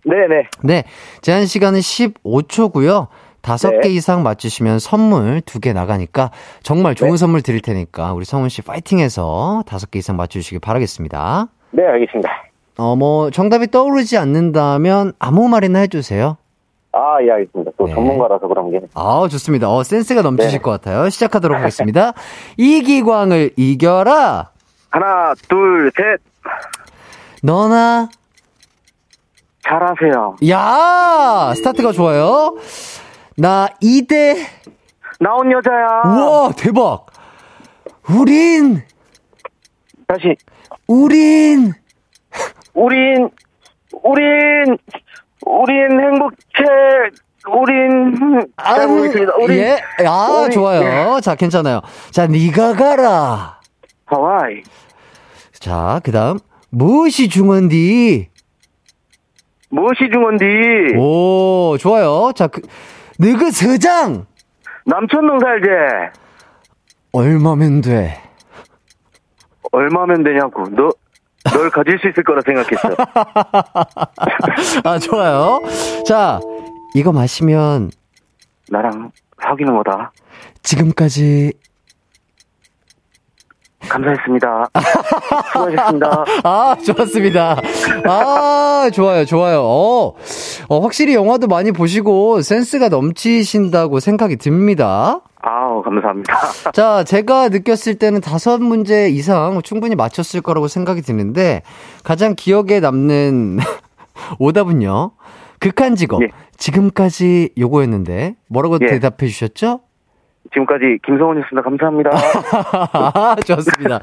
네네. 네. 제한 시간은 십오 초고요. 다섯 개 네. 이상 맞추시면 선물 두 개 나가니까 정말 좋은 네. 선물 드릴 테니까 우리 성훈 씨 파이팅해서 다섯 개 이상 맞추시길 바라겠습니다. 네, 알겠습니다. 어, 뭐 정답이 떠오르지 않는다면 아무 말이나 해주세요. 아, 예, 알겠습니다. 또 네. 전문가라서 그런 게. 아, 좋습니다. 어, 센스가 넘치실 네. 것 같아요. 시작하도록 하겠습니다. 이기광을 이겨라. 하나, 둘, 셋. 너나 잘하세요. 야, 스타트가 좋아요. 나 이대 나온 여자야. 우와, 대박. 우린 다시 우린 우린 우린 우린 행복해. 우린 아, 우리 예. 아, 좋아요. 예. 자, 괜찮아요. 자, 네가 가라. 하와이. 자, 그다음 무엇이 중헌디? 무엇이 중헌디? 오, 좋아요. 자, 그 너그 서장 남천동 살제. 얼마면 돼? 얼마면 되냐고. 너 널 가질 수 있을 거라 생각했어. 아, 좋아요. 자, 이거 마시면 나랑 사귀는 거다. 지금까지 감사했습니다. 수고하셨습니다. 아, 좋았습니다. 아, 좋아요, 좋아요. 어, 어, 확실히 영화도 많이 보시고 센스가 넘치신다고 생각이 듭니다. 아우, 감사합니다. 자, 제가 느꼈을 때는 다섯 문제 이상 충분히 맞췄을 거라고 생각이 드는데 가장 기억에 남는 오답은요. 극한 직업. 예. 지금까지 요거였는데 뭐라고 예. 대답해 주셨죠? 지금까지 김성훈이었습니다. 감사합니다. 아, 좋습니다.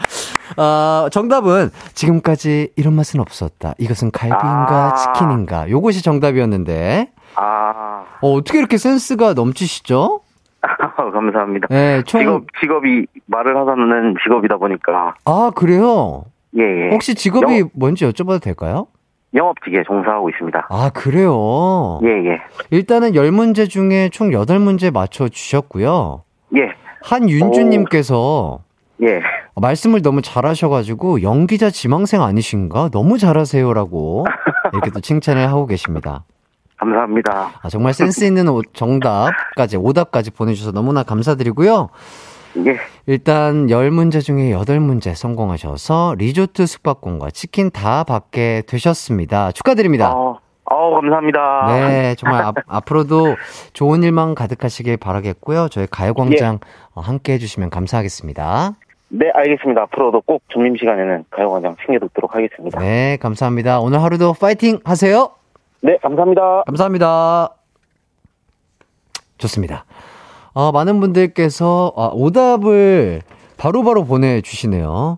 아, 정답은 지금까지 이런 맛은 없었다. 이것은 갈비인가 아~ 치킨인가. 요것이 정답이었는데. 아. 어, 어떻게 이렇게 센스가 넘치시죠? 아, 감사합니다. 네, 총... 직업, 직업이 말을 하자면 직업이다 보니까. 아, 그래요? 예, 예. 혹시 직업이 영업... 뭔지 여쭤봐도 될까요? 영업직에 종사하고 있습니다. 아, 그래요? 예, 예. 일단은 열 문제 중에 총 여덟 문제 맞춰주셨고요. 예. 한윤주님께서 예. 말씀을 너무 잘하셔가지고 연기자 지망생 아니신가? 너무 잘하세요라고 이렇게 또 칭찬을 하고 계십니다. 감사합니다. 아, 정말 센스 있는 정답까지 오답까지 보내주셔서 너무나 감사드리고요. 예. 일단 열 문제 중에 여덟 문제 성공하셔서 리조트 숙박권과 치킨 다 받게 되셨습니다. 축하드립니다. 어. 아우, 감사합니다. 네, 정말 아, 앞으로도 좋은 일만 가득하시길 바라겠고요. 저희 가요광장 예. 어, 함께 해주시면 감사하겠습니다. 네, 알겠습니다. 앞으로도 꼭 점심시간에는 가요광장 챙겨듣도록 하겠습니다. 네, 감사합니다. 오늘 하루도 파이팅 하세요. 네, 감사합니다. 감사합니다. 좋습니다. 어, 많은 분들께서 아, 오답을 바로바로 바로 보내주시네요.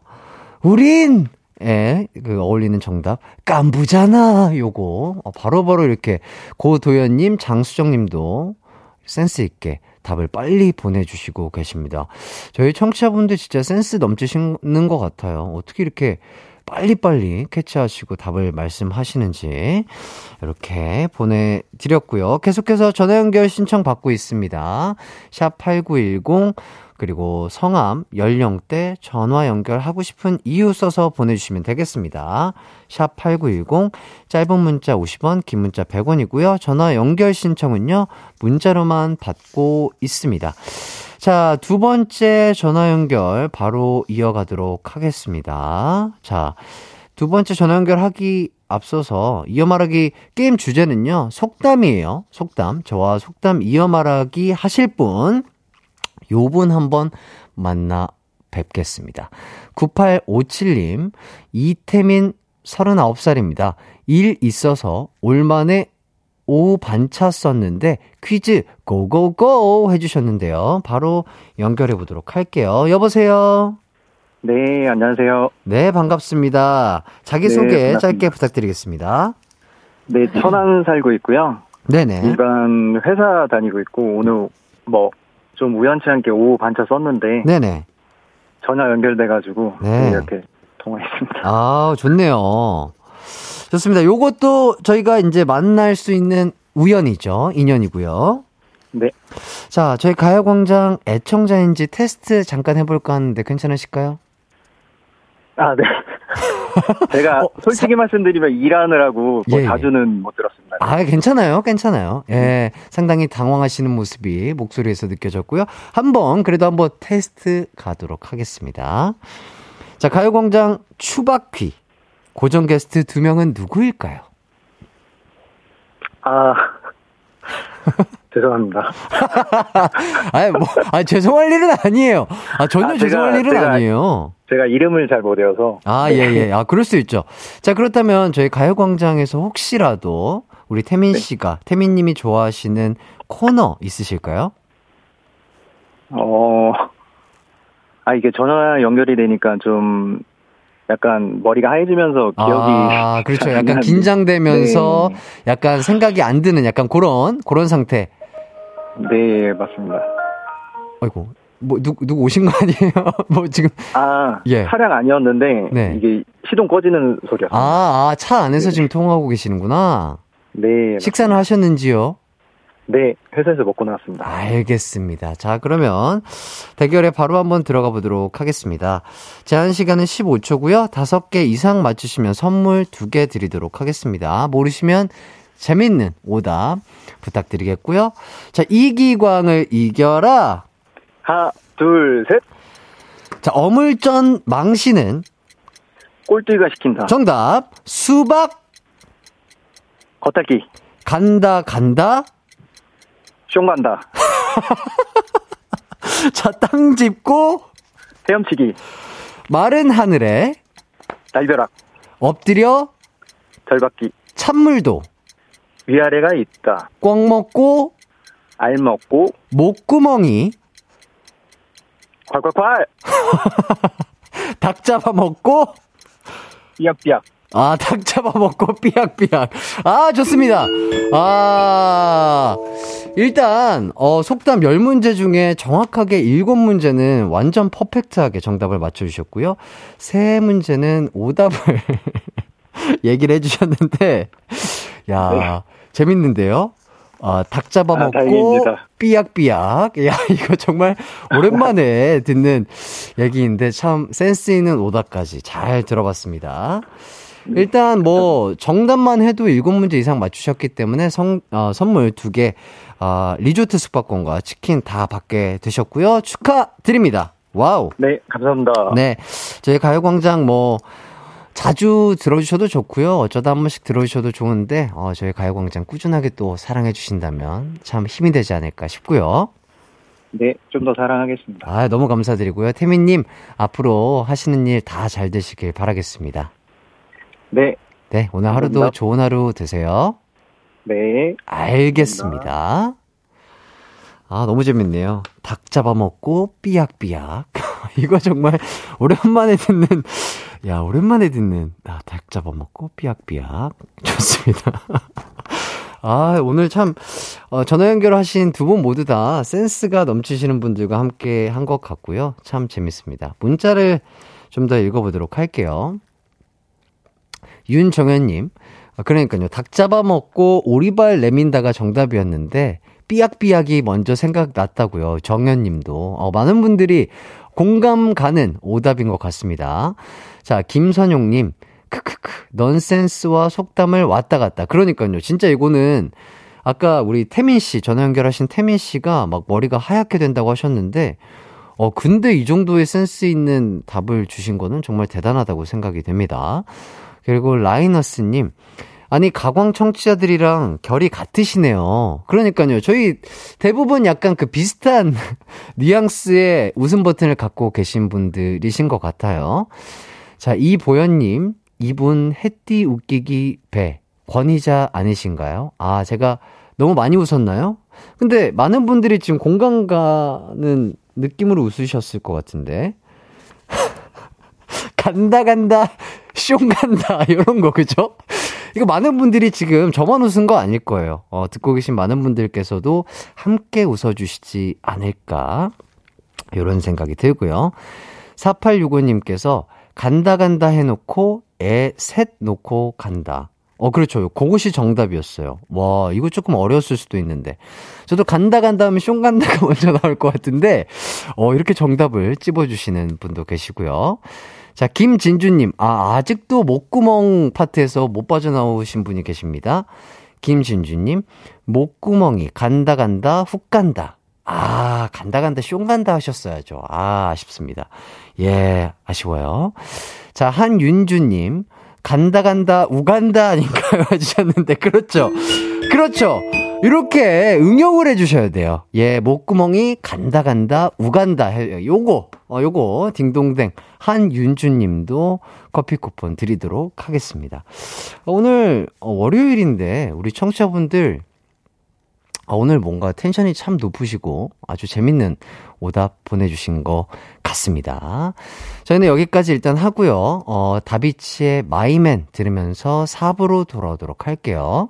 우린! 예, 그, 어울리는 정답. 깐부잖아, 요거. 바로바로 바로 이렇게, 고도현님, 장수정님도 센스있게 답을 빨리 보내주시고 계십니다. 저희 청취자분들 진짜 센스 넘치시는 것 같아요. 어떻게 이렇게 빨리빨리 캐치하시고 답을 말씀하시는지, 이렇게 보내드렸고요. 계속해서 전화연결 신청 받고 있습니다. 샵 팔구일공. 그리고 성함, 연령대, 전화 연결하고 싶은 이유 써서 보내주시면 되겠습니다. 샵 팔구일공, 짧은 문자 오십 원, 긴 문자 백 원이고요. 전화 연결 신청은요, 문자로만 받고 있습니다. 자, 두 번째 전화 연결 바로 이어가도록 하겠습니다. 자, 두 번째 전화 연결하기 앞서서 이어말하기 게임 주제는요, 속담이에요. 속담, 저와 속담 이어말하기 하실 분. 요 분 한번 만나 뵙겠습니다. 구팔오칠님, 이태민 서른아홉 살입니다. 일 있어서 올만에 오후 반차 썼는데 퀴즈 고고고 해주셨는데요. 바로 연결해 보도록 할게요. 여보세요? 네, 안녕하세요. 네, 반갑습니다. 자기소개 네, 반갑습니다. 짧게 부탁드리겠습니다. 네, 천안 살고 있고요. 네네. 일반 회사 다니고 있고, 오늘 뭐 좀 우연치 않게 오후 반차 썼는데 네네. 전화 연결돼가지고 네. 이렇게 통화했습니다. 아, 좋네요. 좋습니다. 요것도 저희가 이제 만날 수 있는 우연이죠. 인연이고요. 네. 자, 저희 가요광장 애청자인지 테스트 잠깐 해볼까 하는데 괜찮으실까요? 아, 네. 제가 어, 솔직히 사... 말씀드리면 일하느라고 뭐 예, 자주는 예. 못 들었습니다. 아, 괜찮아요. 괜찮아요. 예. 상당히 당황하시는 모습이 목소리에서 느껴졌고요. 한번, 그래도 한번 테스트 가도록 하겠습니다. 자, 가요광장 추바퀴. 고정 게스트 두 명은 누구일까요? 아, 죄송합니다. 아니, 뭐, 아, 죄송할 일은 아니에요. 아, 전혀 아, 제가, 죄송할 일은 제가, 아니에요. 제가 이름을 잘 못 외워서. 아, 예, 예. 아, 그럴 수 있죠. 자, 그렇다면 저희 가요광장에서 혹시라도 우리 태민 씨가, 네. 태민 님이 좋아하시는 코너 있으실까요? 어, 아, 이게 전화 연결이 되니까 좀, 약간 머리가 하얘지면서 기억이 아 그렇죠 약간 긴장되면서 네. 약간 생각이 안 드는 약간 그런 그런 상태 네 맞습니다. 아이고 뭐 누구 누구 오신 거 아니에요? 뭐 지금 아 예. 차량 아니었는데 네. 이게 시동 꺼지는 소리였어요. 아 차 아, 안에서 네. 지금 통화하고 계시는구나. 네 맞습니다. 식사는 하셨는지요? 네 회사에서 먹고 나왔습니다. 알겠습니다. 자 그러면 대결에 바로 한번 들어가 보도록 하겠습니다. 제한시간은 십오 초고요. 다섯 개 이상 맞추시면 선물 두 개 드리도록 하겠습니다. 모르시면 재밌는 오답 부탁드리겠고요. 자 이기광을 이겨라. 하나 둘 셋. 자 어물전 망신은 꼴뚜기가 시킨다. 정답 수박 겉핥기. 간다 간다 숑 간다. 자, 땅 짚고. 헤엄치기. 마른 하늘에. 날벼락. 엎드려. 절박기. 찬물도. 위아래가 있다. 꿩 먹고. 알 먹고. 목구멍이. 콸콸콸. 닭 잡아먹고. 삐약삐약. 아, 닭 잡아먹고 삐약삐약. 아, 좋습니다. 아, 일단 어, 속담 열 문제 중에 정확하게 일곱 문제는 완전 퍼펙트하게 정답을 맞춰주셨고요. 세 문제는 오답을 얘기를 해주셨는데 야, 재밌는데요. 아, 닭 잡아먹고 아, 삐약삐약. 야, 이거 정말 오랜만에 듣는 얘기인데 참 센스 있는 오답까지 잘 들어봤습니다. 일단 뭐 정답만 해도 일곱 문제 이상 맞추셨기 때문에 성, 어, 선물 두 개 어, 리조트 숙박권과 치킨 다 받게 되셨고요. 축하드립니다. 와우. 네, 감사합니다. 네, 저희 가요광장 뭐 자주 들어주셔도 좋고요. 어쩌다 한 번씩 들어주셔도 좋은데 어, 저희 가요광장 꾸준하게 또 사랑해 주신다면 참 힘이 되지 않을까 싶고요. 네, 좀 더 사랑하겠습니다. 아, 너무 감사드리고요. 태민님 앞으로 하시는 일 다 잘 되시길 바라겠습니다. 네. 네, 오늘 감사합니다. 하루도 좋은 하루 되세요. 네. 알겠습니다. 감사합니다. 아, 너무 재밌네요. 닭 잡아먹고 삐약삐약. 이거 정말 오랜만에 듣는, 야, 오랜만에 듣는, 아, 닭 잡아먹고 삐약삐약. 좋습니다. 아, 오늘 참, 어, 전화 연결하신 두 분 모두 다 센스가 넘치시는 분들과 함께 한 것 같고요. 참 재밌습니다. 문자를 좀 더 읽어보도록 할게요. 윤정현님, 그러니까요. 닭 잡아먹고 오리발 내민다가 정답이었는데 삐약삐약이 먼저 생각났다고요. 정현님도 어, 많은 분들이 공감 가는 오답인 것 같습니다. 자, 김선용님, 크크크 넌센스와 속담을 왔다 갔다. 그러니까요. 진짜 이거는 아까 우리 태민 씨 전화 연결하신 태민 씨가 막 머리가 하얗게 된다고 하셨는데. 어, 근데 이 정도의 센스 있는 답을 주신 거는 정말 대단하다고 생각이 됩니다. 그리고 라이너스님, 아니 가광 청취자들이랑 결이 같으시네요. 그러니까요. 저희 대부분 약간 그 비슷한 뉘앙스의 웃음 버튼을 갖고 계신 분들이신 것 같아요. 자, 이보연님, 이분 햇띠 웃기기 배 권위자 아니신가요? 아, 제가 너무 많이 웃었나요? 근데 많은 분들이 지금 공감 가는 느낌으로 웃으셨을 것 같은데. 간다 간다 숑 간다 이런 거, 그죠? 이거 많은 분들이 지금 저만 웃은 거 아닐 거예요. 어, 듣고 계신 많은 분들께서도 함께 웃어주시지 않을까 이런 생각이 들고요. 사팔육오님께서 간다 간다 해놓고 애 셋 놓고 간다. 어, 그렇죠. 그것이 정답이었어요. 와, 이거 조금 어려웠을 수도 있는데. 저도 간다 간다 하면 숑 간다가 먼저 나올 것 같은데, 어, 이렇게 정답을 찝어주시는 분도 계시고요. 자, 김진주님. 아, 아직도 목구멍 파트에서 못 빠져나오신 분이 계십니다. 김진주님. 목구멍이 간다 간다 훅 간다. 아, 간다 간다 숑 간다 하셨어야죠. 아, 아쉽습니다. 예, 아쉬워요. 자, 한윤주님. 간다 간다 우간다 아닌가요 해주셨는데, 그렇죠, 그렇죠. 이렇게 응용을 해주셔야 돼요. 예, 목구멍이 간다 간다 우간다 해, 요거 어, 요거 딩동댕. 한윤주님도 커피 쿠폰 드리도록 하겠습니다. 오늘 월요일인데 우리 청취자분들 오늘 뭔가 텐션이 참 높으시고 아주 재밌는 오답 보내주신 것 같습니다. 저희는 여기까지 일단 하고요. 어, 다비치의 마이맨 들으면서 사 부로 돌아오도록 할게요.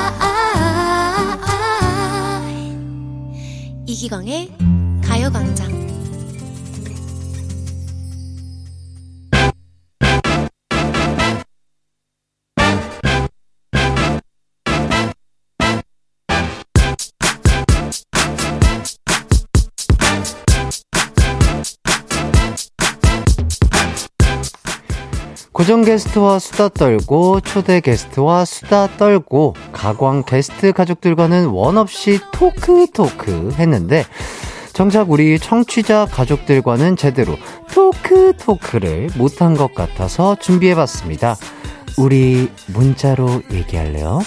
이기광의 가요광장. 고정 게스트와 수다 떨고, 초대 게스트와 수다 떨고, 가광 게스트 가족들과는 원 없이 토크 토크 했는데, 정작 우리 청취자 가족들과는 제대로 토크 토크를 못한 것 같아서 준비해봤습니다. 우리 문자로 얘기할래요?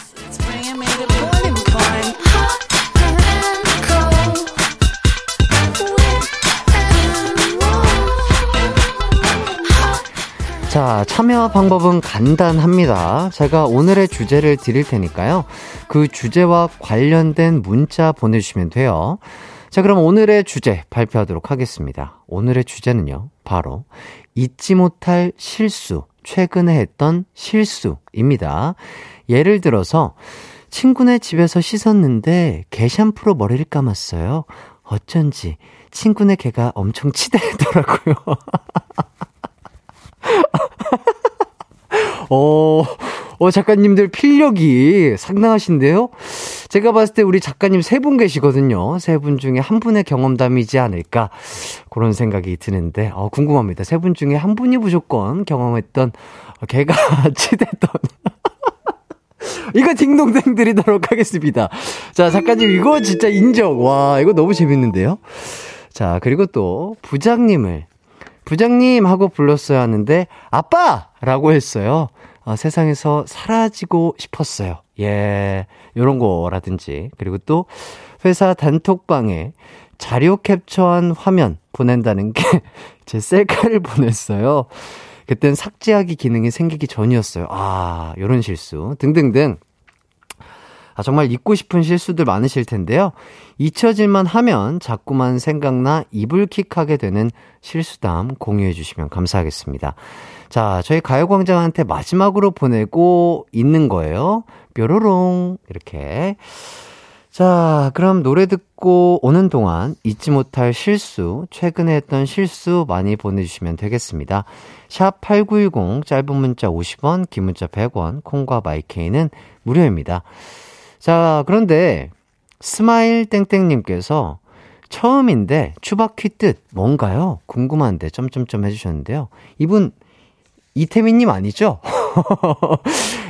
자, 참여 방법은 간단합니다. 제가 오늘의 주제를 드릴 테니까요. 그 주제와 관련된 문자 보내주시면 돼요. 자, 그럼 오늘의 주제 발표하도록 하겠습니다. 오늘의 주제는요, 바로 잊지 못할 실수, 최근에 했던 실수입니다. 예를 들어서 친구네 집에서 씻었는데 개 샴푸로 머리를 감았어요. 어쩐지 친구네 개가 엄청 치대더라고요. 어, 어, 작가님들 필력이 상당하신데요? 제가 봤을 때 우리 작가님 세 분 계시거든요. 세 분 중에 한 분의 경험담이지 않을까 그런 생각이 드는데, 어, 궁금합니다. 세 분 중에 한 분이 무조건 경험했던 개가 치댔던 이거 딩동댕 드리도록 하겠습니다. 자, 작가님 이거 진짜 인정. 와, 이거 너무 재밌는데요? 자, 그리고 또 부장님을 부장님 하고 불렀어야 하는데 아빠! 라고 했어요. 아, 세상에서 사라지고 싶었어요. 예, 요런 거라든지. 그리고 또 회사 단톡방에 자료 캡처한 화면 보낸다는 게 제 셀카를 보냈어요. 그땐 삭제하기 기능이 생기기 전이었어요. 아, 요런 실수 등등등. 아, 정말 잊고 싶은 실수들 많으실 텐데요. 잊혀질만 하면 자꾸만 생각나 이불킥하게 되는 실수담 공유해 주시면 감사하겠습니다. 자, 저희 가요광장한테 마지막으로 보내고 있는 거예요. 뾰로롱 이렇게. 자, 그럼 노래 듣고 오는 동안 잊지 못할 실수, 최근에 했던 실수 많이 보내주시면 되겠습니다. 샵 팔구일공, 짧은 문자 오십 원, 긴 문자 백 원, 콩과 마이케이는 무료입니다. 자, 그런데 스마일 땡땡님께서 처음인데 추바퀴 뜻 뭔가요? 궁금한데 점점점 해주셨는데요. 이분 이태민님 아니죠?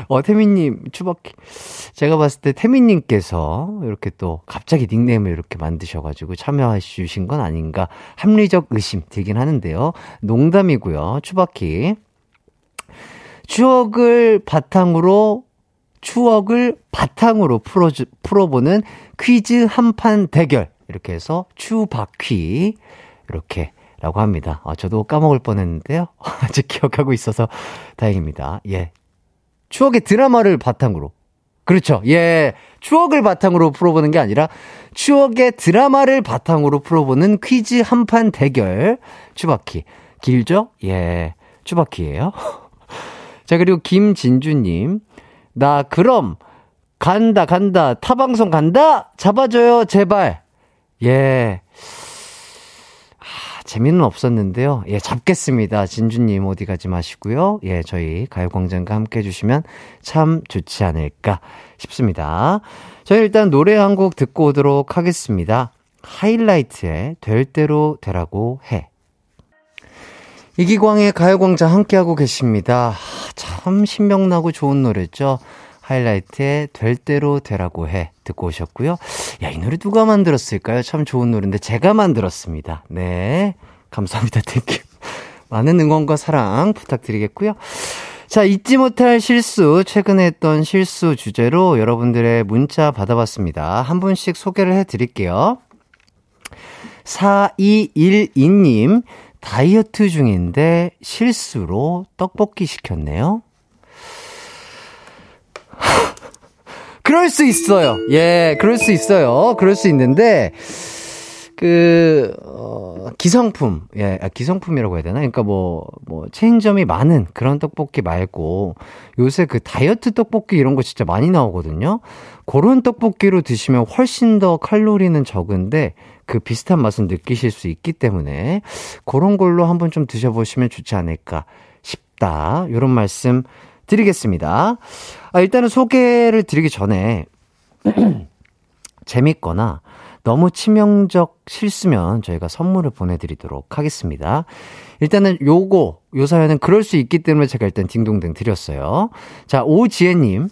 어, 태민님 추바퀴 제가 봤을 때 태민님께서 이렇게 또 갑자기 닉네임을 이렇게 만드셔가지고 참여해 주신 건 아닌가 합리적 의심 들긴 하는데요. 농담이고요. 추바퀴 추억을 바탕으로 추억을 바탕으로 풀어주, 풀어보는 퀴즈 한판 대결 이렇게 해서 추바퀴 이렇게 라고 합니다. 아, 저도 까먹을 뻔했는데요. 아직 기억하고 있어서 다행입니다. 예, 추억의 드라마를 바탕으로. 그렇죠. 예, 추억을 바탕으로 풀어보는 게 아니라 추억의 드라마를 바탕으로 풀어보는 퀴즈 한판 대결 추바퀴. 길죠? 예, 추바퀴예요. 자, 그리고 김진주님, 나 그럼 간다 간다 타방송 간다 잡아줘요 제발. 예, 아, 재미는 없었는데요. 예, 잡겠습니다. 진주님 어디 가지 마시고요. 예, 저희 가요광장과 함께 해주시면 참 좋지 않을까 싶습니다. 저희 일단 노래 한 곡 듣고 오도록 하겠습니다. 하이라이트에 될 대로 되라고 해. 이기광의 가요광장 함께하고 계십니다. 참 신명나고 좋은 노래죠. 하이라이트에 될 대로 되라고 해 듣고 오셨고요. 야, 이 노래 누가 만들었을까요? 참 좋은 노래인데 제가 만들었습니다. 네, 감사합니다. 땡큐. 많은 응원과 사랑 부탁드리겠고요. 자, 잊지 못할 실수, 최근에 했던 실수 주제로 여러분들의 문자 받아봤습니다. 한 분씩 소개를 해드릴게요. 사이일이님, 다이어트 중인데 실수로 떡볶이 시켰네요. 그럴 수 있어요. 예, 그럴 수 있어요. 그럴 수 있는데 그 어, 기성품, 예, 기성품이라고 해야 되나? 그러니까 뭐, 뭐 체인점이 많은 그런 떡볶이 말고 요새 그 다이어트 떡볶이 이런 거 진짜 많이 나오거든요. 그런 떡볶이로 드시면 훨씬 더 칼로리는 적은데 그 비슷한 맛은 느끼실 수 있기 때문에 그런 걸로 한번 좀 드셔보시면 좋지 않을까 싶다. 이런 말씀 드리겠습니다. 아, 일단은 소개를 드리기 전에 재밌거나 너무 치명적 실수면 저희가 선물을 보내드리도록 하겠습니다. 일단은 요거, 요 사연은 그럴 수 있기 때문에 제가 일단 딩동댕 드렸어요. 자, 오지혜님,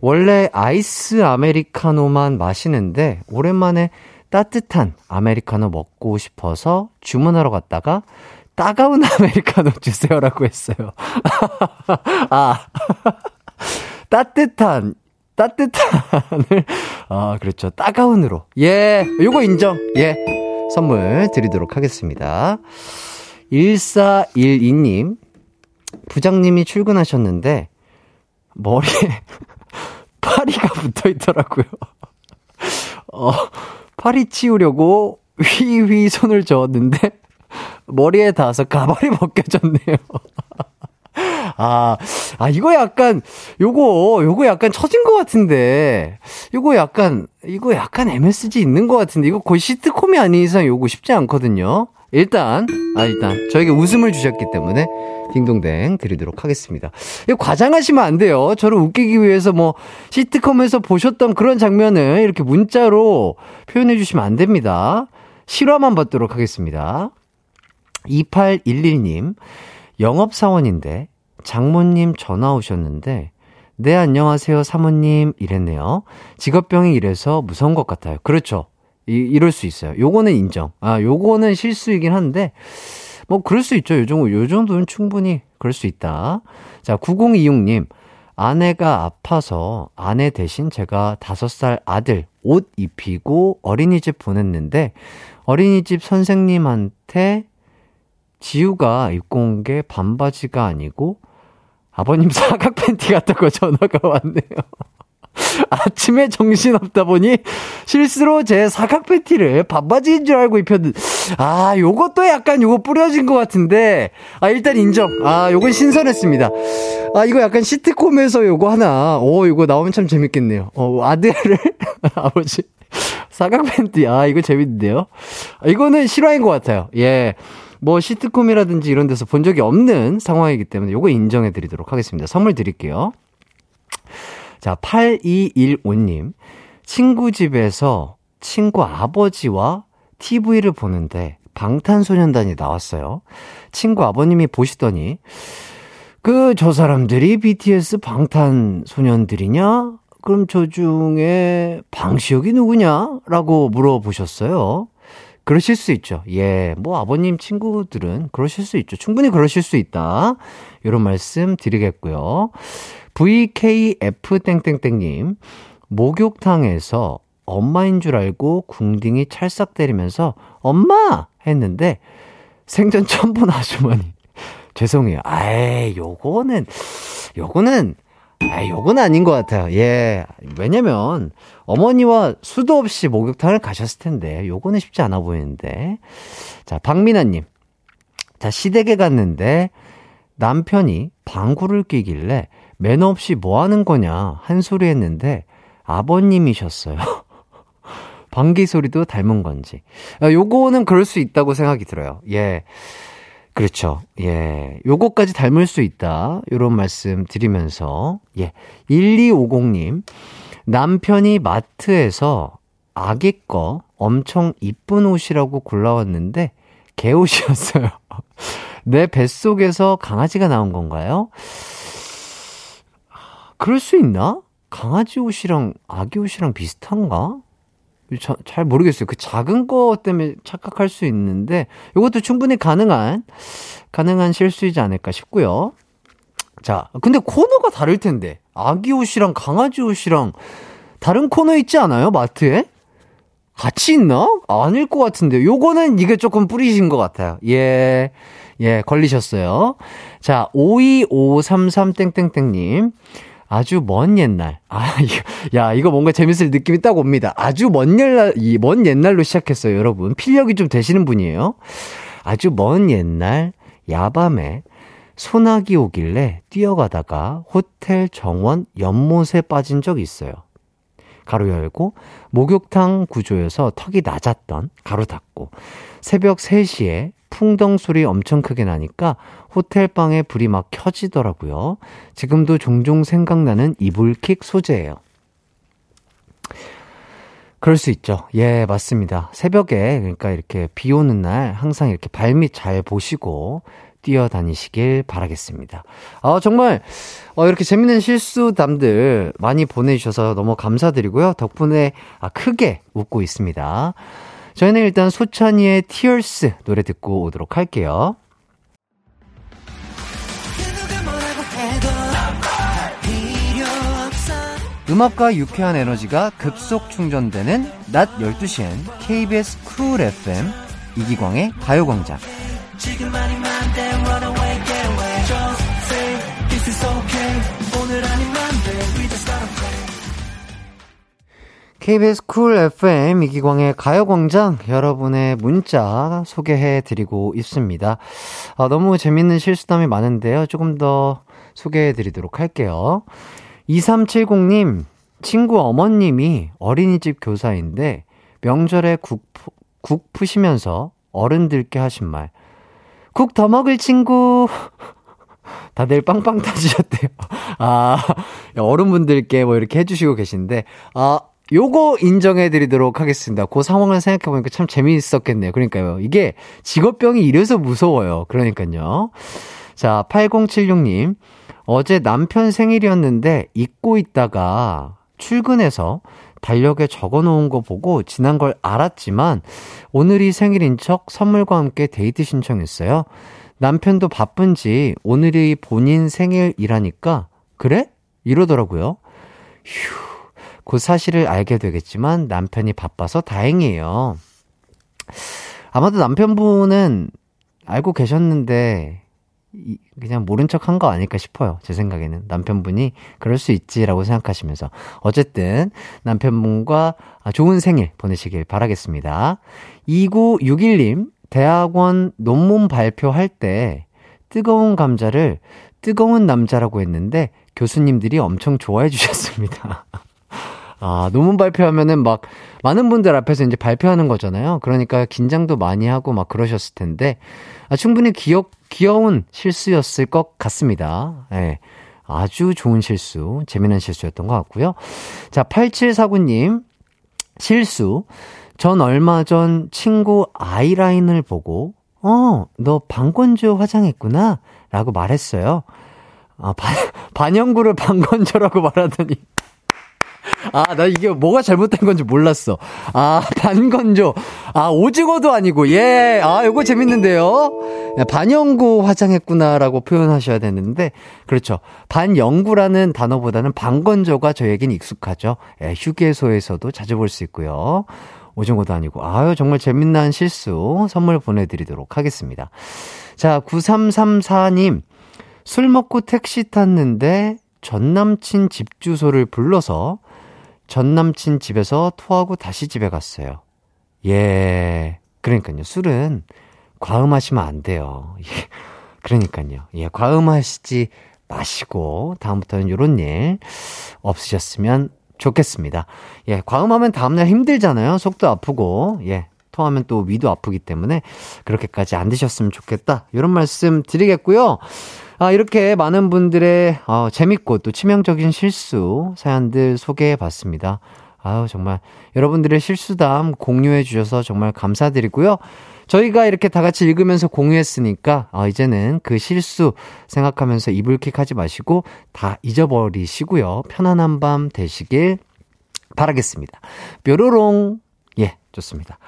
원래 아이스 아메리카노만 마시는데 오랜만에 따뜻한 아메리카노 먹고 싶어서 주문하러 갔다가 따가운 아메리카노 주세요라고 했어요. 아, 따뜻한, 따뜻한을, 아, 그렇죠. 따가운으로. 예, 요거 인정. 예, 선물 드리도록 하겠습니다. 일사일이님, 부장님이 출근하셨는데, 머리에 파리가 붙어 있더라고요. 어, 파리 치우려고 휘휘 손을 저었는데, 머리에 닿아서 가발이 벗겨졌네요. 아, 아, 이거 약간, 요거, 요거 약간 처진 것 같은데, 요거 약간, 이거 약간 엠에스지 있는 것 같은데, 이거 거의 시트콤이 아닌 이상 요거 쉽지 않거든요. 일단, 아, 일단, 저에게 웃음을 주셨기 때문에, 딩동댕 드리도록 하겠습니다. 이거 과장하시면 안 돼요. 저를 웃기기 위해서 뭐, 시트콤에서 보셨던 그런 장면을 이렇게 문자로 표현해 주시면 안 됩니다. 실화만 받도록 하겠습니다. 이팔일일님, 영업사원인데 장모님 전화 오셨는데 네 안녕하세요 사모님 이랬네요. 직업병이 이래서 무서운 것 같아요. 그렇죠. 이, 이럴 수 있어요. 요거는 인정. 아, 요거는 실수이긴 한데 뭐 그럴 수 있죠. 요, 정도, 요 정도는 충분히 그럴 수 있다. 자, 구공이육님, 아내가 아파서 아내 대신 제가 다섯 살 아들 옷 입히고 어린이집 보냈는데 어린이집 선생님한테 지우가 입고 온 게 반바지가 아니고 아버님 사각 팬티 같다고 전화가 왔네요. 아침에 정신없다 보니 실수로 제 사각 팬티를 반바지인 줄 알고 입혔는데, 아, 요것도 약간 요거 뿌려진 것 같은데, 아, 일단 인정. 아, 요건 신선했습니다. 아, 이거 약간 시트콤에서 요거 하나, 오, 요거 나오면 참 재밌겠네요. 어, 아들을, 아버지, 사각 팬티, 아, 이거 재밌는데요? 아, 이거는 실화인 것 같아요. 예. 뭐 시트콤이라든지 이런 데서 본 적이 없는 상황이기 때문에 요거 인정해 드리도록 하겠습니다. 선물 드릴게요. 자, 팔이일오님, 친구 집에서 친구 아버지와 티비를 보는데 방탄소년단이 나왔어요. 친구 아버님이 보시더니 그 저 사람들이 비티에스 방탄소년들이냐? 그럼 저 중에 방시혁이 누구냐? 라고 물어보셨어요. 그러실 수 있죠. 예, 뭐 아버님 친구들은 그러실 수 있죠. 충분히 그러실 수 있다. 이런 말씀 드리겠고요. 브이케이에프 땡땡땡님, 목욕탕에서 엄마인 줄 알고 궁딩이 찰싹 때리면서 엄마! 했는데 생전 처음 본 아주머니. 죄송해요. 아이, 요거는, 요거는, 아, 요건 아닌 것 같아요. 예. 왜냐면, 어머니와 수도 없이 목욕탕을 가셨을 텐데, 요거는 쉽지 않아 보이는데. 자, 박민아님. 자, 시댁에 갔는데, 남편이 방구를 끼길래, 매너 없이 뭐 하는 거냐, 한 소리 했는데, 아버님이셨어요. 방귀 소리도 닮은 건지. 요거는 그럴 수 있다고 생각이 들어요. 예. 그렇죠. 예. 요거까지 닮을 수 있다. 요런 말씀 드리면서. 예. 일이오공님. 남편이 마트에서 아기 거 엄청 이쁜 옷이라고 골라왔는데 개옷이었어요. 내 뱃속에서 강아지가 나온 건가요? 그럴 수 있나? 강아지 옷이랑 아기 옷이랑 비슷한가? 자, 잘 모르겠어요. 그 작은 거 때문에 착각할 수 있는데 이것도 충분히 가능한 가능한 실수이지 않을까 싶고요. 자, 근데 코너가 다를 텐데 아기 옷이랑 강아지 옷이랑 다른 코너 있지 않아요? 마트에? 같이 있나? 아닐 것 같은데 요거는 이게 조금 뿌리신 것 같아요. 예, 예, 걸리셨어요. 자, 오이오삼삼 땡땡땡님, 아주 먼 옛날. 아, 이거, 야, 이거 뭔가 재밌을 느낌이 딱 옵니다. 아주 먼 옛날, 이 먼 옛날로 시작했어요, 여러분. 필력이 좀 되시는 분이에요. 아주 먼 옛날, 야밤에 소나기 오길래 뛰어가다가 호텔 정원 연못에 빠진 적이 있어요. 가로 열고, 목욕탕 구조여서 턱이 낮았던 가로 닫고, 새벽 세 시에 풍덩 소리 엄청 크게 나니까 호텔 방에 불이 막 켜지더라고요. 지금도 종종 생각나는 이불킥 소재예요. 그럴 수 있죠. 예, 맞습니다. 새벽에 그러니까 이렇게 비 오는 날 항상 이렇게 발밑 잘 보시고 뛰어다니시길 바라겠습니다. 아, 정말 어, 이렇게 재밌는 실수담들 많이 보내주셔서 너무 감사드리고요. 덕분에 아, 크게 웃고 있습니다. 저희는 일단 소찬이의 Tears 노래 듣고 오도록 할게요. 음악과 유쾌한 에너지가 급속 충전되는 낮 열두 시엔 케이비에스 쿨 에프엠 이기광의 가요광장. 케이비에스 쿨 에프엠 이기광의 가요광장, 여러분의 문자 소개해드리고 있습니다. 아, 너무 재밌는 실수담이 많은데요. 조금 더 소개해드리도록 할게요. 이삼칠공님, 친구 어머님이 어린이집 교사인데 명절에 국, 국 푸시면서 어른들께 하신 말, 국 더 먹을 친구... 다들 빵빵 터지셨대요. 아, 어른분들께 뭐 이렇게 해주시고 계신데, 아, 요거 인정해드리도록 하겠습니다. 그 상황을 생각해보니까 참 재미있었겠네요. 그러니까요. 이게 직업병이 이래서 무서워요. 그러니까요. 자, 팔공칠육님. 어제 남편 생일이었는데 잊고 있다가 출근해서 달력에 적어놓은 거 보고 지난 걸 알았지만 오늘이 생일인 척 선물과 함께 데이트 신청했어요. 남편도 바쁜지 오늘이 본인 생일이라니까 그래? 이러더라고요. 휴. 그 사실을 알게 되겠지만 남편이 바빠서 다행이에요. 아마도 남편분은 알고 계셨는데 그냥 모른 척 한 거 아닐까 싶어요. 제 생각에는 남편분이 그럴 수 있지라고 생각하시면서 어쨌든 남편분과 좋은 생일 보내시길 바라겠습니다. 이구육일님, 대학원 논문 발표할 때 뜨거운 감자를 뜨거운 남자라고 했는데 교수님들이 엄청 좋아해 주셨습니다. 아, 논문 발표하면은 막 많은 분들 앞에서 이제 발표하는 거잖아요. 그러니까 긴장도 많이 하고 막 그러셨을 텐데, 아, 충분히 귀엽, 귀여운 실수였을 것 같습니다. 예. 아주 좋은 실수, 재미난 실수였던 것 같고요. 자, 팔칠사구님, 실수. 전 얼마 전 친구 아이라인을 보고 어, 너 방건조 화장했구나 라고 말했어요. 아, 반, 반영구를 방건조라고 말하더니 아, 나 이게 뭐가 잘못된 건지 몰랐어. 아, 반건조. 아, 오징어도 아니고. 예. 아, 요거 재밌는데요. 반영구 화장했구나라고 표현하셔야 되는데. 그렇죠. 반영구라는 단어보다는 반건조가 저에겐 익숙하죠. 예, 휴게소에서도 자주 볼 수 있고요. 오징어도 아니고. 아유, 정말 재밌는 실수. 선물 보내드리도록 하겠습니다. 자, 구삼삼사 님. 술 먹고 택시 탔는데 전남친 집 주소를 불러서 전남친 집에서 토하고 다시 집에 갔어요. 예, 그러니까요. 술은 과음하시면 안 돼요. 예, 그러니까요. 예, 과음하시지 마시고 다음부터는 이런 일 없으셨으면 좋겠습니다. 예, 과음하면 다음날 힘들잖아요. 속도 아프고, 예, 토하면 또 위도 아프기 때문에 그렇게까지 안 드셨으면 좋겠다. 이런 말씀 드리겠고요. 아, 이렇게 많은 분들의 어, 재밌고 또 치명적인 실수 사연들 소개해봤습니다. 아우, 정말 여러분들의 실수담 공유해주셔서 정말 감사드리고요. 저희가 이렇게 다 같이 읽으면서 공유했으니까 어, 이제는 그 실수 생각하면서 이불킥 하지 마시고 다 잊어버리시고요. 편안한 밤 되시길 바라겠습니다. 뾰로롱. 예, 좋습니다.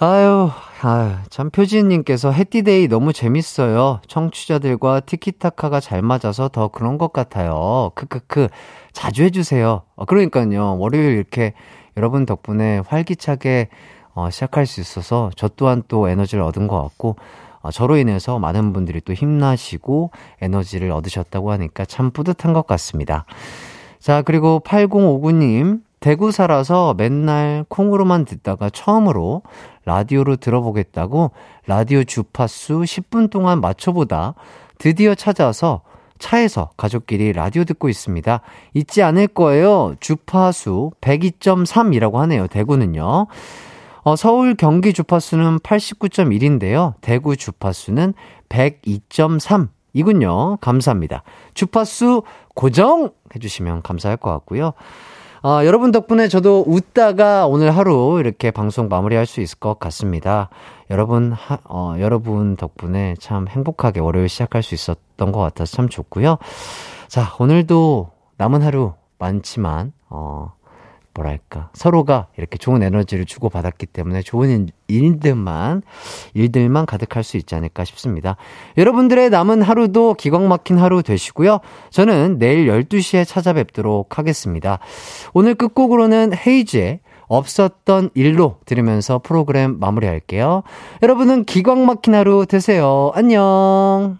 아유, 아유, 참, 표지님께서 해띠데이 너무 재밌어요. 청취자들과 티키타카가 잘 맞아서 더 그런 것 같아요. 크크크, 자주 해주세요. 아, 그러니까요. 월요일 이렇게 여러분 덕분에 활기차게 어, 시작할 수 있어서 저 또한 또 에너지를 얻은 것 같고, 어, 저로 인해서 많은 분들이 또 힘나시고 에너지를 얻으셨다고 하니까 참 뿌듯한 것 같습니다. 자, 그리고 팔공오구 님. 대구 살아서 맨날 콩으로만 듣다가 처음으로 라디오로 들어보겠다고 라디오 주파수 십 분 동안 맞춰보다 드디어 찾아서 차에서 가족끼리 라디오 듣고 있습니다. 잊지 않을 거예요. 주파수 백이 점 삼이라고 하네요. 대구는요. 어, 서울 경기 주파수는 팔십구 점 일인데요. 대구 주파수는 백이 점 삼. 이군요. 감사합니다. 주파수 고정 해주시면 감사할 것 같고요. 아, 여러분 덕분에 저도 웃다가 오늘 하루 이렇게 방송 마무리할 수 있을 것 같습니다. 여러분, 하, 어, 여러분 덕분에 참 행복하게 월요일 시작할 수 있었던 것 같아서 참 좋고요. 자, 오늘도 남은 하루 많지만, 어, 뭐랄까, 서로가 이렇게 좋은 에너지를 주고받았기 때문에 좋은 일들만, 일들만 가득할 수 있지 않을까 싶습니다. 여러분들의 남은 하루도 기광 막힌 하루 되시고요. 저는 내일 열두 시에 찾아뵙도록 하겠습니다. 오늘 끝곡으로는 헤이즈의 없었던 일로 들으면서 프로그램 마무리할게요. 여러분은 기광 막힌 하루 되세요. 안녕.